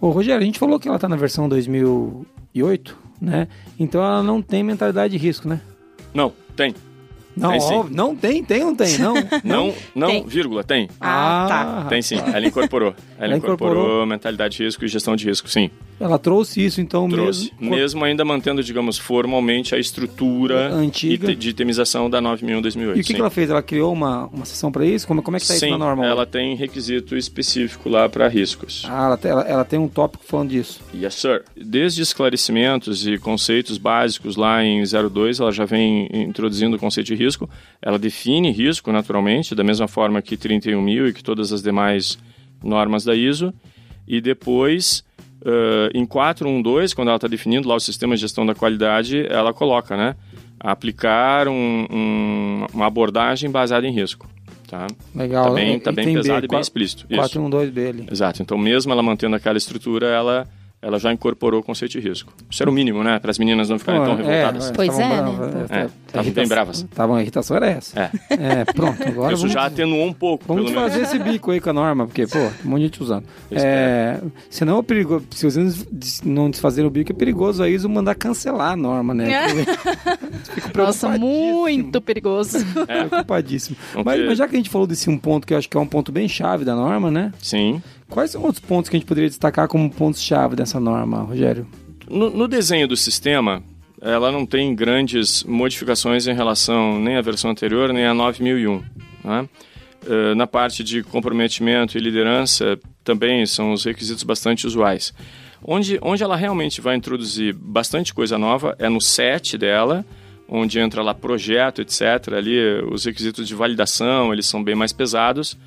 Ô, Rogério, a gente falou que ela está na versão 2008, né? Então ela não tem mentalidade de risco, né? Não, tem. Não, tem sim. Óbvio, não tem, tem, não tem, não? Não, tem. Vírgula, tem. Ah, tá. Tem sim, ela incorporou. Ela incorporou mentalidade de risco e gestão de risco, sim. Ela trouxe isso, então, trouxe, mesmo... Mesmo ainda mantendo, digamos, formalmente a estrutura antiga de itemização da 9001-2008. E o que ela fez? Ela criou uma sessão para isso? Como é que está isso na norma? Ela tem requisito específico lá para riscos. Ah, ela tem um tópico falando disso. Yes, sir. Desde esclarecimentos e conceitos básicos lá em 02, ela já vem introduzindo o conceito de risco. Ela define risco, naturalmente, da mesma forma que 31.000 e que todas as demais normas da ISO. E depois... em 412, quando ela está definindo lá o sistema de gestão da qualidade, ela coloca, né? Aplicar uma abordagem baseada em risco. Tá? Legal. Tá bem pesado e bem explícito. 412 dele. Exato. Então, mesmo ela mantendo aquela estrutura, ela já incorporou o conceito de risco. Isso era o mínimo, né? Para as meninas não ficarem tão revoltadas. Pois é, né? Estavam bem bravas. A irritação era essa. Pronto. Agora isso já atenuou um pouco. Vamos pelo fazer menos. Esse bico aí com a norma, porque, um monte de gente usando. Senão é perigoso. Se os anos não desfazerem o bico, é perigoso a ISO mandar cancelar a norma, né? Nossa, muito perigoso. É. Preocupadíssimo. Mas já que a gente falou desse um ponto, que eu acho que é um ponto bem chave da norma, né? Sim. Quais são outros pontos que a gente poderia destacar como pontos-chave dessa norma, Rogério? No desenho do sistema, ela não tem grandes modificações em relação nem à versão anterior, nem à 9001. Né? Na parte de comprometimento e liderança, também são os requisitos bastante usuais. Onde ela realmente vai introduzir bastante coisa nova é no 7 dela, onde entra lá projeto, etc. Ali, os requisitos de validação, eles são bem mais pesados.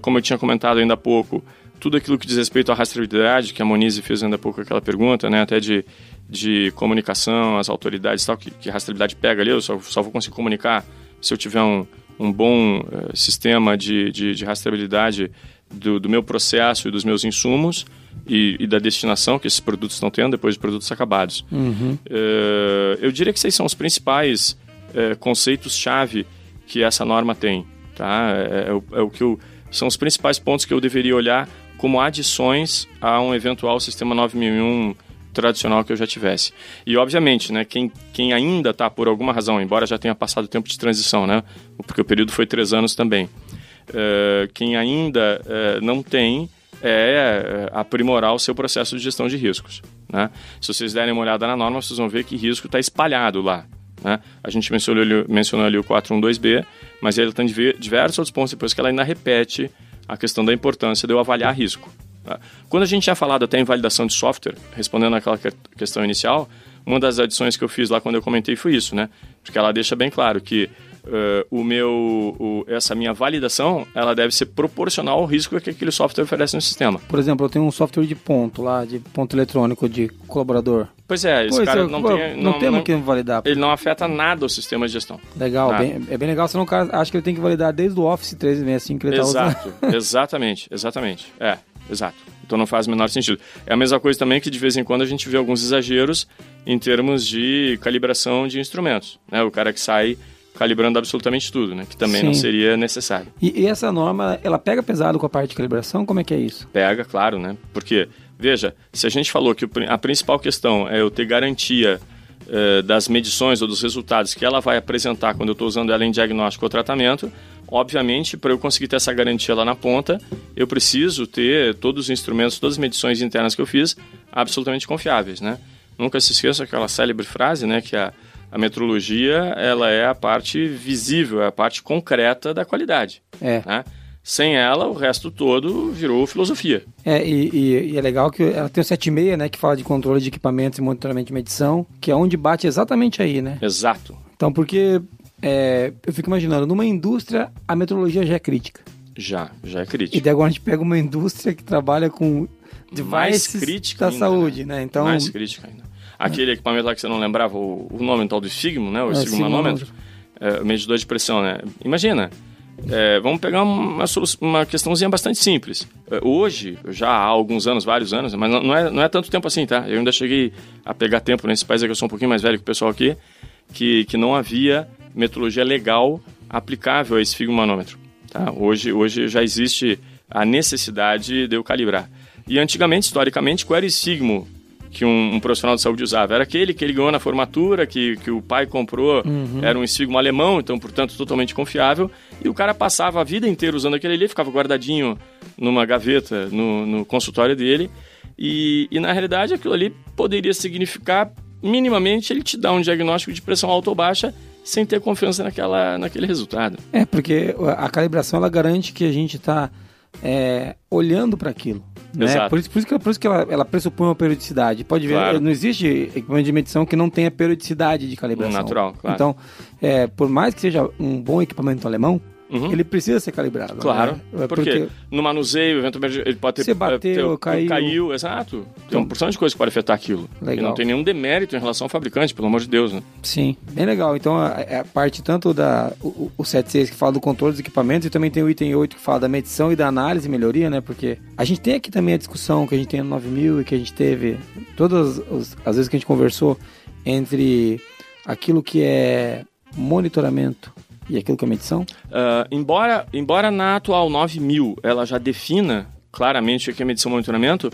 Como eu tinha comentado ainda há pouco, tudo aquilo que diz respeito à rastreabilidade, que a Monize fez ainda há pouco aquela pergunta, né, até de comunicação, às autoridades e tal, que a rastreabilidade pega ali, eu só vou conseguir comunicar se eu tiver um bom sistema de rastreabilidade do meu processo e dos meus insumos e da destinação que esses produtos estão tendo depois de produtos acabados. Uhum. Eu diria que esses são os principais conceitos-chave que essa norma tem. Tá? São os principais pontos que eu deveria olhar como adições a um eventual sistema 9001 tradicional que eu já tivesse. E, obviamente, né, quem ainda está, por alguma razão, embora já tenha passado o tempo de transição, né, porque o período foi 3 anos também, quem ainda não tem é aprimorar o seu processo de gestão de riscos. Né? Se vocês derem uma olhada na norma, vocês vão ver que risco está espalhado lá. Né? A gente mencionou ali o 412B, mas ele tem diversos outros pontos depois que ela ainda repete a questão da importância de eu avaliar risco. Tá? Quando a gente tinha falado até em validação de software, respondendo àquela questão inicial, uma das adições que eu fiz lá quando eu comentei foi isso, né? Porque ela deixa bem claro que essa minha validação, ela deve ser proporcional ao risco que aquele software oferece no sistema. Por exemplo, eu tenho um software de ponto lá, de ponto eletrônico de colaborador. Pois é, esse cara não tem que validar. Ele não afeta nada o sistema de gestão. Legal, tá? É bem legal, senão o cara acha que ele tem que validar desde o Office 365 que ele está usando. Exatamente. É, exato. Então não faz o menor sentido. É a mesma coisa também que de vez em quando a gente vê alguns exageros em termos de calibração de instrumentos. Né? O cara que sai calibrando absolutamente tudo, né? Que também Sim. não seria necessário. E essa norma, ela pega pesado com a parte de calibração? Como é que é isso? Pega, claro, né? Porque, veja, se a gente falou que a principal questão é eu ter garantia das medições ou dos resultados que ela vai apresentar quando eu estou usando ela em diagnóstico ou tratamento, obviamente, para eu conseguir ter essa garantia lá na ponta, eu preciso ter todos os instrumentos, todas as medições internas que eu fiz, absolutamente confiáveis, né? Nunca se esqueça aquela célebre frase, né? Que a metrologia, ela é a parte visível, é a parte concreta da qualidade. É. Né? Sem ela, o resto todo virou filosofia. E é legal que ela tem o 7.6, né, que fala de controle de equipamentos e monitoramento de medição, que é onde bate exatamente aí, né? Exato. Então, porque eu fico imaginando, numa indústria, a metrologia já é crítica. Já é crítica. E daí agora a gente pega uma indústria que trabalha com devices da saúde, né? Então, mais crítica ainda. Aquele equipamento lá que você não lembrava, o nome tal do esfigmo, né? O esfigmanômetro, o medidor de pressão, né? Imagina, vamos pegar uma questãozinha bastante simples. Hoje, já há alguns anos, vários anos, mas não é tanto tempo assim, tá? Eu ainda cheguei a pegar tempo nesses países que eu sou um pouquinho mais velho que o pessoal aqui. que não havia metodologia legal aplicável a esse figmanômetro. Tá? Hoje já existe a necessidade de eu calibrar. E antigamente, historicamente, qual era o sigmo que um profissional de saúde usava? Era aquele que ele ganhou na formatura, que o pai comprou, era um esfigmo alemão, então, portanto, totalmente confiável, e o cara passava a vida inteira usando aquele ali, ficava guardadinho numa gaveta, no consultório dele, e na realidade aquilo ali poderia significar, minimamente, ele te dá um diagnóstico de pressão alta ou baixa, sem ter confiança naquele resultado. É, porque a calibração, ela garante que a gente está olhando para aquilo. Né? Por isso que ela pressupõe uma periodicidade. Pode ver, claro. Não existe equipamento de medição que não tenha periodicidade de calibração. Natural, claro. Então, por mais que seja um bom equipamento alemão, ele precisa ser calibrado. Claro, né? porque no manuseio, eventualmente, ele pode ter... Se bateu, caiu, exato. Tem uma porção de coisa que pode afetar aquilo. Legal. E não tem nenhum demérito em relação ao fabricante, pelo amor de Deus. Né? Sim, bem legal. Então, a parte tanto o 7.6 que fala do controle dos equipamentos, e também tem o item 8 que fala da medição e da análise e melhoria, né? Porque a gente tem aqui também a discussão que a gente tem no 9000 e que a gente teve todas as vezes que a gente conversou entre aquilo que é monitoramento e aquilo que é medição? Embora na atual 9000 ela já defina claramente o que é medição e monitoramento,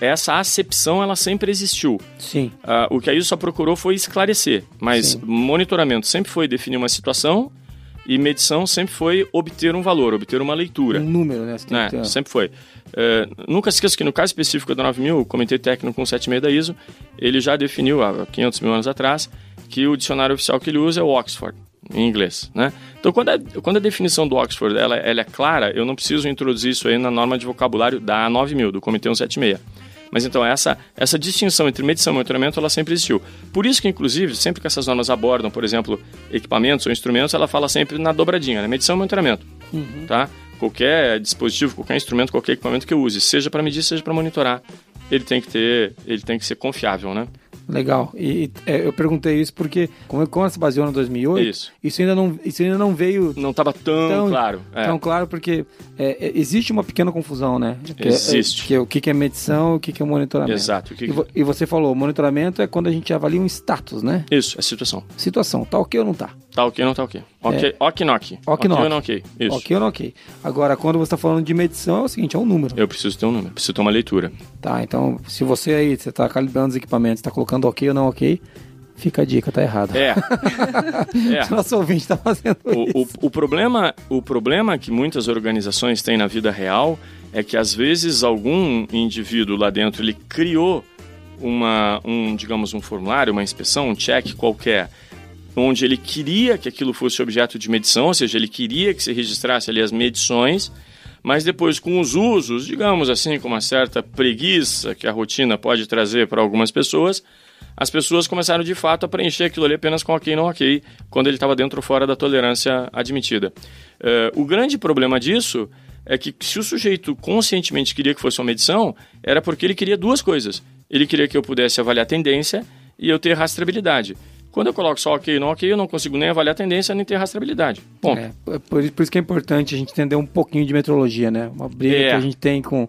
essa acepção ela sempre existiu. Sim. O que a ISO só procurou foi esclarecer, mas sim, monitoramento sempre foi definir uma situação e medição sempre foi obter um valor, obter uma leitura. Um número, né? Sempre foi. Nunca esqueço que no caso específico da 9000, o Comitê Técnico 176 da ISO, ele já definiu há 500 mil anos atrás que o dicionário oficial que ele usa é o Oxford, em inglês, né? Então, quando a definição do Oxford ela é clara, eu não preciso introduzir isso aí na norma de vocabulário da 9000, do Comitê 176. Mas, então, essa distinção entre medição e monitoramento, ela sempre existiu. Por isso que, inclusive, sempre que essas normas abordam, por exemplo, equipamentos ou instrumentos, ela fala sempre na dobradinha, né? Medição e monitoramento, tá? Qualquer dispositivo, qualquer instrumento, qualquer equipamento que eu use, seja para medir, seja para monitorar, ele tem que ser confiável, né? Legal. E eu perguntei isso porque, como ela se baseou no 2008, isso ainda não veio... Não estava tão claro. Tão claro porque existe uma pequena confusão, né? Existe. O que é medição, o que é monitoramento. Exato. E você falou, monitoramento é quando a gente avalia um status, né? Isso, é situação. Situação, tá ok ou não tá? Tá ok ou não tá ok? Ok ou não ok? Ok ou não ok? Isso. Ok ou não ok? Agora, quando você está falando de medição, é o seguinte, é um número. Eu preciso ter um número, preciso ter uma leitura. Tá, então, se você aí, você está calibrando os equipamentos, está colocando ok ou não ok, fica a dica, tá errado. Nosso ouvinte tá fazendo isso. O problema que muitas organizações têm na vida real é que, às vezes, algum indivíduo lá dentro, ele criou um formulário, uma inspeção, um check qualquer, onde ele queria que aquilo fosse objeto de medição, ou seja, ele queria que se registrasse ali as medições, mas depois com os usos, digamos assim, com uma certa preguiça que a rotina pode trazer para algumas pessoas, as pessoas começaram de fato a preencher aquilo ali apenas com ok e não ok, quando ele estava dentro ou fora da tolerância admitida. O grande problema disso é que se o sujeito conscientemente queria que fosse uma medição, era porque ele queria duas coisas. Ele queria que eu pudesse avaliar a tendência e eu ter rastreabilidade. Quando eu coloco só ok e não ok, eu não consigo nem avaliar a tendência nem ter rastreabilidade. Ponto. Por isso que é importante a gente entender um pouquinho de metrologia, né? Uma briga que a gente tem com...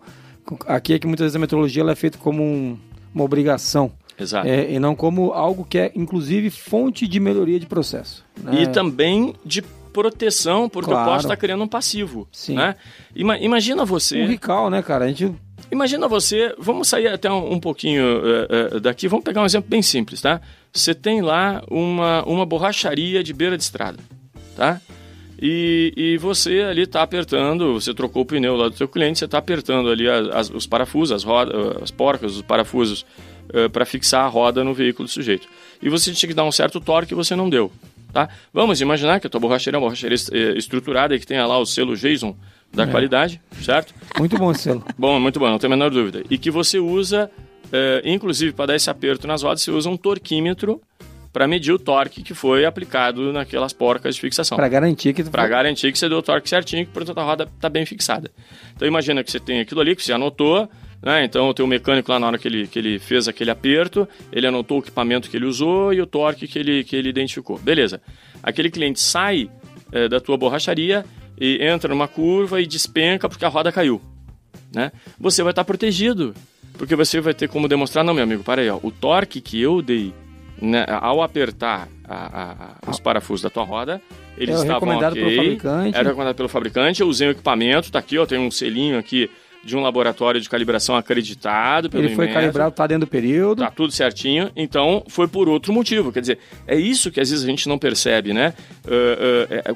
Aqui é que muitas vezes a metrologia ela é feita como uma obrigação. Exato. E não como algo que é, inclusive, fonte de melhoria de processo. Né? E também de proteção, porque eu posso estar criando um passivo. Sim. Né? Imagina você... Um recall, né, cara? Imagina você... Vamos sair até um pouquinho daqui. Vamos pegar um exemplo bem simples, tá? Você tem lá uma borracharia de beira de estrada, tá? E você ali está apertando, você trocou o pneu lá do seu cliente, você está apertando ali os parafusos, as rodas, as porcas, os parafusos, para fixar a roda no veículo do sujeito. E você tinha que dar um certo torque e você não deu, tá? Vamos imaginar que a tua borracharia é uma borracharia estruturada e que tenha lá o selo Geison da qualidade, certo? Muito bom esse selo. Bom, muito bom, não tenho a menor dúvida. E que você usa... inclusive, para dar esse aperto nas rodas, você usa um torquímetro para medir o torque que foi aplicado naquelas porcas de fixação. Para garantir que... você deu o torque certinho, que, portanto, a roda está bem fixada. Então, imagina que você tem aquilo ali, que você anotou, né? Então, o teu mecânico lá, na hora que ele fez aquele aperto, ele anotou o equipamento que ele usou e o torque que ele identificou. Beleza. Aquele cliente sai da tua borracharia e entra numa curva e despenca porque a roda caiu, né? Você vai estar protegido. Porque você vai ter como demonstrar, não, meu amigo, para aí, ó, o torque que eu dei ao apertar os parafusos da tua roda, eles estavam ok. Pelo fabricante. Era recomendado pelo fabricante. Eu usei o equipamento, tá aqui, ó, tem um selinho aqui de um laboratório de calibração acreditado pelo INMETRO. Ele foi calibrado, tá dentro do período. Tá tudo certinho. Então, foi por outro motivo. Quer dizer, é isso que às vezes a gente não percebe, né?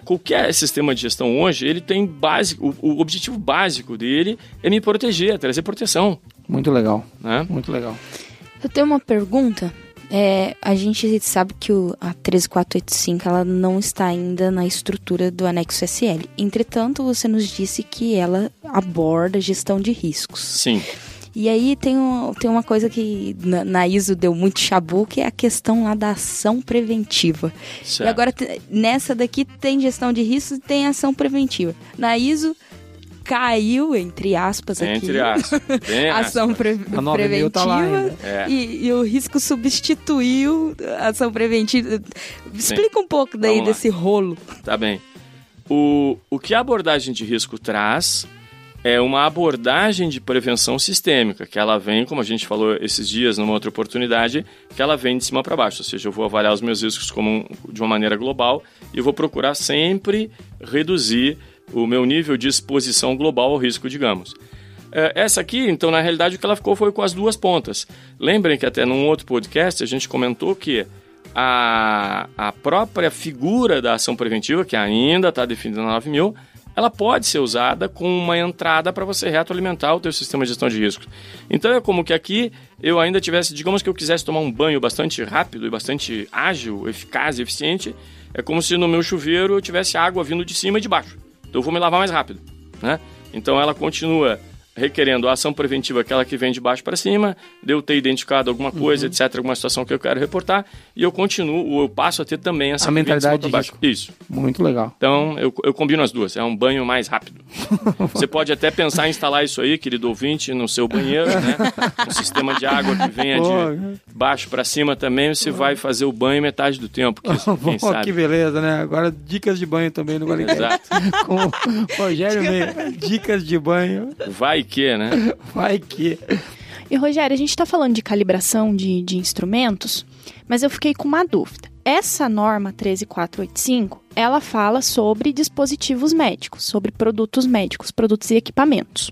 Qualquer sistema de gestão hoje, ele tem básico, o objetivo básico dele é me proteger, trazer proteção. Muito legal, né? Muito legal. Eu tenho uma pergunta. A gente sabe que a 13485 ela não está ainda na estrutura do anexo SL. Entretanto, você nos disse que ela aborda gestão de riscos. Sim. E aí tem uma coisa que na ISO deu muito chabu, que é a questão lá da ação preventiva. Certo. E agora nessa daqui tem gestão de riscos e tem ação preventiva. Na ISO... caiu, entre aspas, aqui. Entre aspas. Ação preventiva. Tá lá e o risco substituiu a ação preventiva. Explica um pouco daí desse rolo. Tá bem. O que a abordagem de risco traz é uma abordagem de prevenção sistêmica, que ela vem, como a gente falou esses dias numa outra oportunidade, que ela vem de cima para baixo. Ou seja, eu vou avaliar os meus riscos de uma maneira global e vou procurar sempre reduzir o meu nível de exposição global ao risco, digamos. Essa aqui, então, na realidade, o que ela ficou foi com as duas pontas. Lembrem que até num outro podcast a gente comentou que a própria figura da ação preventiva, que ainda está definida na 9000, ela pode ser usada com uma entrada para você retroalimentar o teu sistema de gestão de riscos. Então, é como que aqui eu ainda tivesse, digamos que eu quisesse tomar um banho bastante rápido e bastante ágil, eficaz e eficiente, é como se no meu chuveiro eu tivesse água vindo de cima e de baixo. Então, eu vou me lavar mais rápido, né? Então, ela continua requerendo a ação preventiva, aquela que vem de baixo para cima, de eu ter identificado alguma coisa, etc., alguma situação que eu quero reportar, e eu continuo, eu passo a ter também essa... A mentalidade de risco. Isso. Muito legal. Então, eu combino as duas. É um banho mais rápido. Você pode até pensar em instalar isso aí, querido ouvinte, no seu banheiro, né? Um sistema de água que venha de baixo para cima também, você vai fazer o banho metade do tempo. Que, quem sabe. Que beleza, né? Agora, dicas de banho também no QualiCast. Exato. Com o Rogério Meira. Dicas de banho. Vai que, né? Vai que... E, Rogério, a gente está falando de calibração de instrumentos, mas eu fiquei com uma dúvida. Essa norma 13485, ela fala sobre dispositivos médicos, sobre produtos médicos, produtos e equipamentos.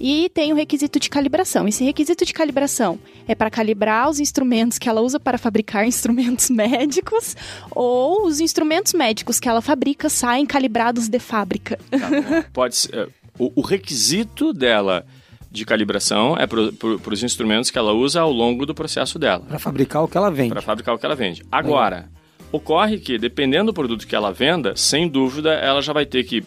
E tem o requisito de calibração. Esse requisito de calibração é para calibrar os instrumentos que ela usa para fabricar instrumentos médicos, ou os instrumentos médicos que ela fabrica saem calibrados de fábrica? Tá bom. Pode ser... O requisito dela de calibração é para os instrumentos que ela usa ao longo do processo dela. Para fabricar o que ela vende. Para fabricar o que ela vende. Agora, ocorre que, dependendo do produto que ela venda, sem dúvida, ela já vai ter que,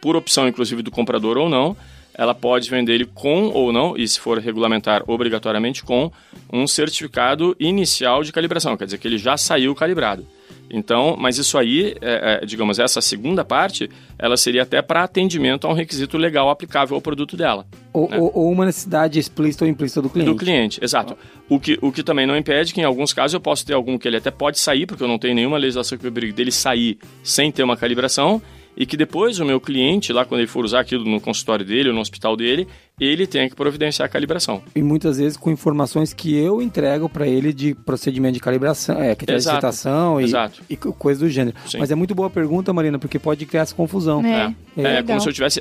por opção inclusive do comprador ou não, ela pode vender ele com ou não, e se for regulamentar, obrigatoriamente com, um certificado inicial de calibração. Quer dizer que ele já saiu calibrado. Então, mas isso aí, digamos, essa segunda parte, ela seria até para atendimento a um requisito legal aplicável ao produto dela. Ou uma necessidade explícita ou implícita do cliente. Do cliente, exato. O que também não impede que, em alguns casos, eu posso ter algum que ele até pode sair, porque eu não tenho nenhuma legislação que obrigue dele sair sem ter uma calibração, e que depois o meu cliente, lá quando ele for usar aquilo no consultório dele ou no hospital dele, ele tem que providenciar a calibração. E muitas vezes com informações que eu entrego para ele de procedimento de calibração, que tem licitação e coisa do gênero. Sim. Mas é muito boa a pergunta, Marina, porque pode criar essa confusão. É como se eu tivesse...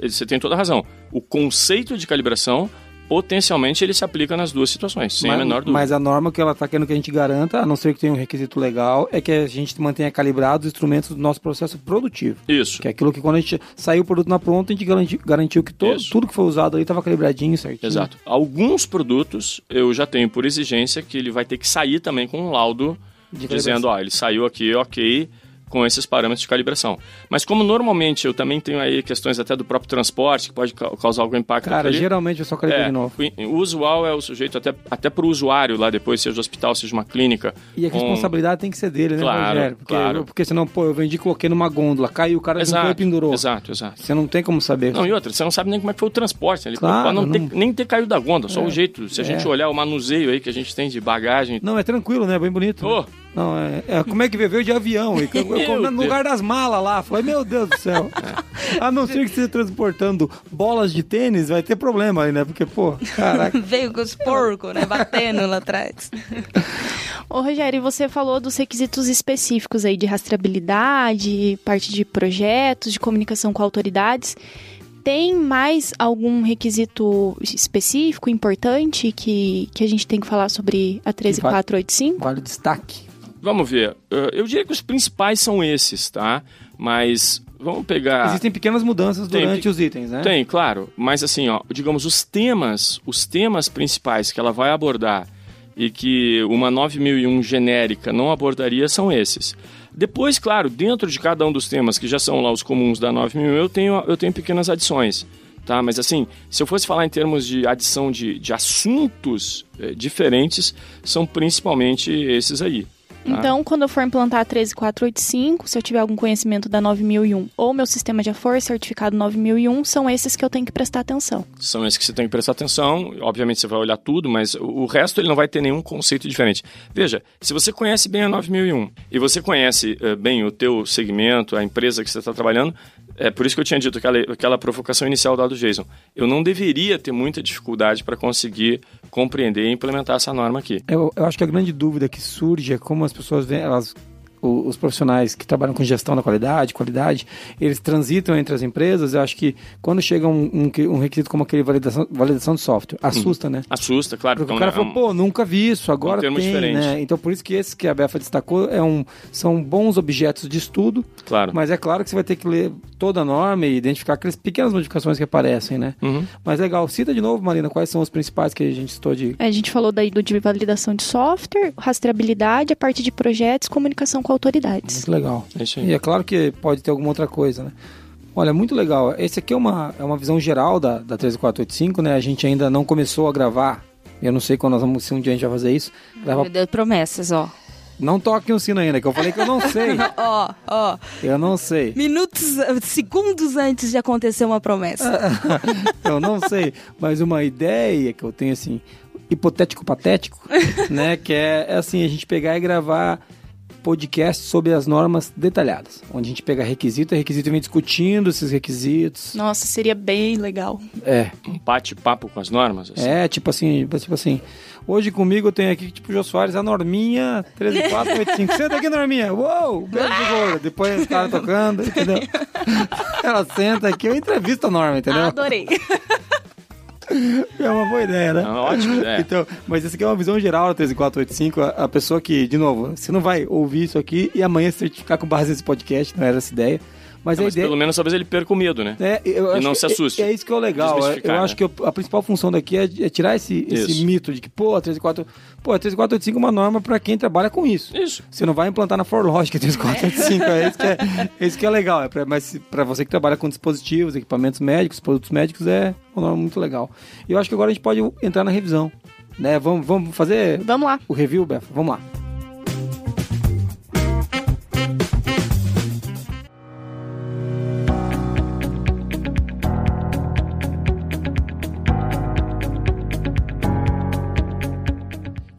você tem toda a razão. O conceito de calibração, potencialmente, ele se aplica nas duas situações, sem a menor dúvida. Mas a norma que ela está querendo que a gente garanta, a não ser que tenha um requisito legal, é que a gente mantenha calibrados os instrumentos do nosso processo produtivo. Isso. Que é aquilo que quando a gente saiu o produto na pronta, a gente garantiu que tudo que foi usado ali estava calibradinho, certinho. Exato. Alguns produtos eu já tenho por exigência que ele vai ter que sair também com um laudo dizendo, ele saiu aqui, ok, com esses parâmetros de calibração. Mas como normalmente eu também tenho aí questões até do próprio transporte, que pode causar algum impacto. Cara, geralmente eu só calibro de novo. O usual é o sujeito, até para o usuário lá depois, seja hospital, seja uma clínica. E a responsabilidade tem que ser dele, claro, né, Rogério? Claro. Porque senão, eu vendi e coloquei numa gôndola, caiu, o cara não foi e pendurou. Exato. Você não tem como saber. Não, e outra, você não sabe nem como é que foi o transporte. Né? Ele pode nem ter caído da gôndola, só o jeito. Se a gente olhar o manuseio aí que a gente tem de bagagem... Não, é tranquilo, né? Bem bonito. Né? Não, como é que veio de avião? Eu no lugar das malas lá. Falei, meu Deus do céu. A não ser que você esteja transportando bolas de tênis, vai ter problema aí, né? Porque, caraca. Veio com os porcos, né? Batendo lá atrás. Ô, Rogério, você falou dos requisitos específicos aí de rastreabilidade, parte de projetos, de comunicação com autoridades. Tem mais algum requisito específico, importante, que a gente tem que falar sobre a 13485? Vale o destaque. Vamos ver. Eu diria que os principais são esses, tá? Mas vamos pegar... Existem pequenas mudanças durante os itens, né? Tem, claro. Mas assim, ó, digamos, os temas principais que ela vai abordar e que uma 9001 genérica não abordaria são esses. Depois, claro, dentro de cada um dos temas, que já são lá os comuns da 9001, eu tenho pequenas adições, tá? Mas assim, se eu fosse falar em termos de adição de assuntos diferentes, são principalmente esses aí. Então, quando eu for implantar a 13485, se eu tiver algum conhecimento da 9001 ou meu sistema de afor certificado 9001, são esses que eu tenho que prestar atenção. São esses que você tem que prestar atenção. Obviamente, você vai olhar tudo, mas o resto ele não vai ter nenhum conceito diferente. Veja, se você conhece bem a 9001 e você conhece bem o teu segmento, a empresa que você está trabalhando, é por isso que eu tinha dito aquela provocação inicial da do Geison. Eu não deveria ter muita dificuldade para conseguir compreender e implementar essa norma aqui. Eu acho que a grande dúvida que surge é como as pessoas veem, os profissionais que trabalham com gestão da qualidade, eles transitam entre as empresas. Eu acho que quando chega um requisito como aquele validação de software, assusta, né? Assusta, claro. Porque então, o cara falou, pô, nunca vi isso, agora tem, diferente. Né? Então, por isso que esse que a Beffa destacou são bons objetos de estudo, claro. Mas é claro que você vai ter que ler toda a norma e identificar aquelas pequenas modificações que aparecem, né? Uhum. Mas legal, cita de novo, Marina, quais são os principais que a gente citou de... A gente falou daí de validação de software, rastreabilidade, a parte de projetos, comunicação com autoridades. Muito legal. E é claro que pode ter alguma outra coisa, né? Olha, muito legal. Esse aqui é uma visão geral da 13485, né? A gente ainda não começou a gravar. Eu não sei quando nós vamos, se um dia a gente vai fazer isso. Grava... Meu Deus, promessas, ó. Não toque um sino ainda, que eu falei que eu não sei. Ó. Eu não sei. Minutos, segundos antes de acontecer uma promessa. Eu não sei. Mas uma ideia que eu tenho, assim, hipotético-patético, né? Que é assim, a gente pegar e gravar podcast sobre as normas detalhadas, onde a gente pega requisito e vem discutindo esses requisitos. Nossa, seria bem legal. É. Um bate-papo com as normas? Assim. É, tipo assim, hoje comigo eu tenho aqui, tipo, o Jô Soares, a norminha 13485. Senta aqui, norminha. Uou, beijo de ouro. Depois o cara tocando, entendeu? Ela senta aqui, eu entrevisto a norma, entendeu? Adorei. É uma boa ideia, né? É uma ótima ideia. Então, mas isso aqui é uma visão geral da 13485. A pessoa que, de novo, você não vai ouvir isso aqui e amanhã se certificar com base nesse podcast, não era essa ideia. Mas ideia... pelo menos talvez ele perca o medo, né? E não se assuste. É isso que é o legal. Eu acho que a principal função daqui é tirar esse mito de que, a 13485 é uma norma para quem trabalha com isso. Isso. Você não vai implantar na Forlogic a 13485. Isso que é legal. Mas para você que trabalha com dispositivos, equipamentos médicos, produtos médicos, é uma norma muito legal. E eu acho que agora a gente pode entrar na revisão. Né? Vamos fazer... Vamos lá. O review, Beffa. Vamos lá.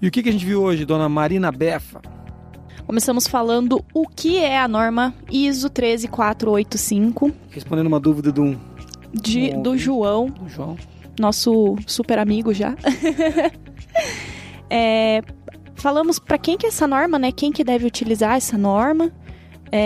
E o que a gente viu hoje, dona Marina Beffa? Começamos falando o que é a norma ISO 13485. Respondendo uma dúvida do João. Do João. Nosso super amigo já. Falamos para quem que é essa norma, né? Quem que deve utilizar essa norma.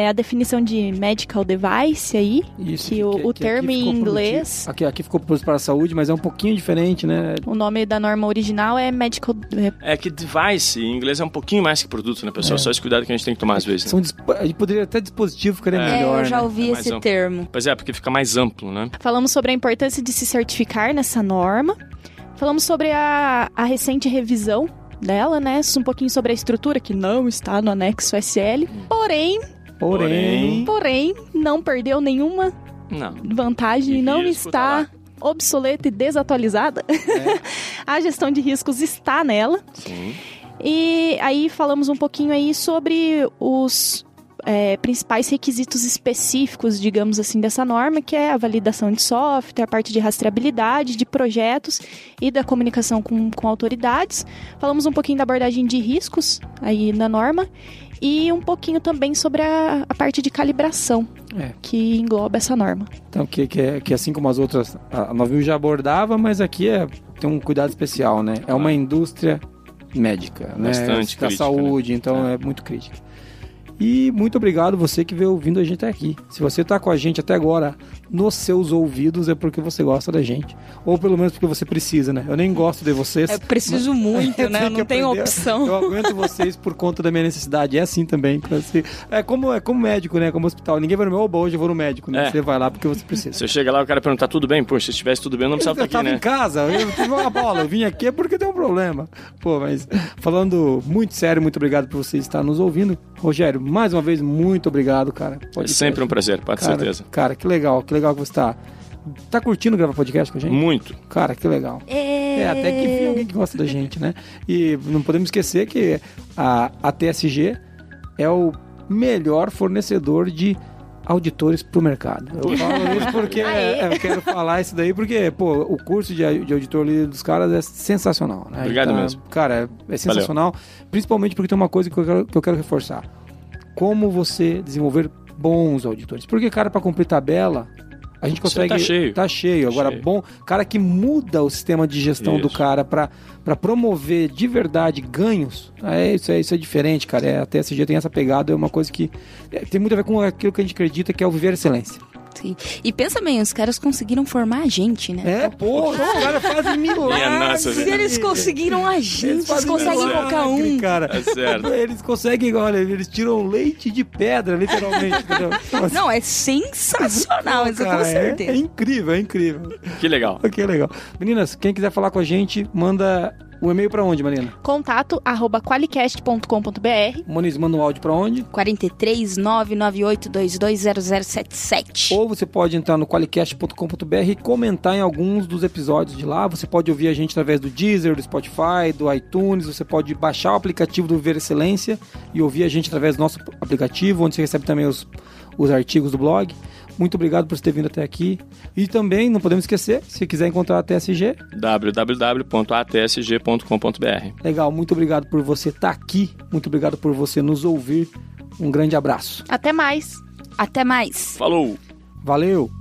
A definição de medical device aí. Isso, que o termo em inglês... Aqui ficou para a saúde, mas é um pouquinho diferente, né? O nome da norma original é medical... É que device em inglês é um pouquinho mais que produto, né, pessoal? É. Só esse cuidado que a gente tem que tomar às vezes. Né? A gente poderia até dispositivo ficar melhor. Eu já ouvi esse termo. Pois é, porque fica mais amplo, né? Falamos sobre a importância de se certificar nessa norma. Falamos sobre a recente revisão dela, né? Um pouquinho sobre a estrutura, que não está no anexo SL. Porém, não perdeu nenhuma vantagem, não está obsoleta e desatualizada. A gestão de riscos está nela. Sim. E aí falamos um pouquinho aí sobre os principais requisitos específicos, digamos assim, dessa norma, que é a validação de software, a parte de rastreabilidade, de projetos e da comunicação com autoridades. Falamos um pouquinho da abordagem de riscos aí na norma e um pouquinho também sobre a parte de calibração que engloba essa norma. Então, que assim como as outras, a 9000 já abordava, mas aqui tem um cuidado especial, né? É uma indústria médica, né? Bastante da crítica, saúde, né? Então é muito crítica. E muito obrigado você que veio ouvindo a gente até aqui. Se você está com a gente até agora nos seus ouvidos, é porque você gosta da gente. Ou pelo menos porque você precisa, né? Eu nem gosto de vocês. Eu preciso muito, né? Eu não tenho opção. Eu aguento vocês por conta da minha necessidade. É assim também. É como médico, né? Como hospital. Ninguém vai no meu, oba, hoje eu vou no médico, né? É. Você vai lá porque você precisa. Você chega lá, o cara pergunta, tudo bem? Poxa, se estivesse tudo bem, eu não precisava estar aqui, né? Eu estava em casa, eu tive uma bola. Eu vim aqui porque tem um problema. Pô, mas falando muito sério, muito obrigado por você estar nos ouvindo. Rogério, mais uma vez, muito obrigado, cara. É sempre um prazer, pode ter certeza. Cara, que legal que você tá curtindo gravar podcast com a gente? Muito. Cara, que legal. É, até que enfim, alguém que gosta da gente, né? E não podemos esquecer que a TSG é o melhor fornecedor de auditores pro mercado. Eu falo isso porque eu quero falar isso daí, porque, pô, o curso de auditor líder dos caras é sensacional, né? Obrigado então, mesmo. Cara, é sensacional. Valeu. Principalmente porque tem uma coisa que eu quero reforçar. Como você desenvolver bons auditores. Porque, cara, para cumprir tabela, a gente consegue... Tá cheio. Agora, bom, cara que muda o sistema de gestão do cara para promover de verdade ganhos, isso é diferente, cara. A TSG tem essa pegada, é uma coisa que tem muito a ver com aquilo que a gente acredita que é o Viver Excelência. E pensa bem, os caras conseguiram formar a gente, né? Os caras fazem milagres. Se eles conseguiram a gente, eles conseguem qualquer um. Cara. É certo. Eles conseguem, olha, eles tiram leite de pedra, literalmente. Não, é sensacional, isso com certeza. É incrível, é incrível. Que legal. Que legal. Meninas, quem quiser falar com a gente, manda... O e-mail pra onde, Marina? contato@qualicast.com.br. Moniz, manda um áudio pra onde? 43998220077. Ou você pode entrar no qualicast.com.br e comentar em alguns dos episódios de lá. Você pode ouvir a gente através do Deezer, do Spotify, do iTunes. Você pode baixar o aplicativo do Viver Excelência e ouvir a gente através do nosso aplicativo, onde você recebe também os artigos do blog. Muito obrigado por você ter vindo até aqui. E também, não podemos esquecer, se quiser encontrar a TSG... www.atsg.com.br. Legal, muito obrigado por você estar aqui. Muito obrigado por você nos ouvir. Um grande abraço. Até mais. Falou. Valeu.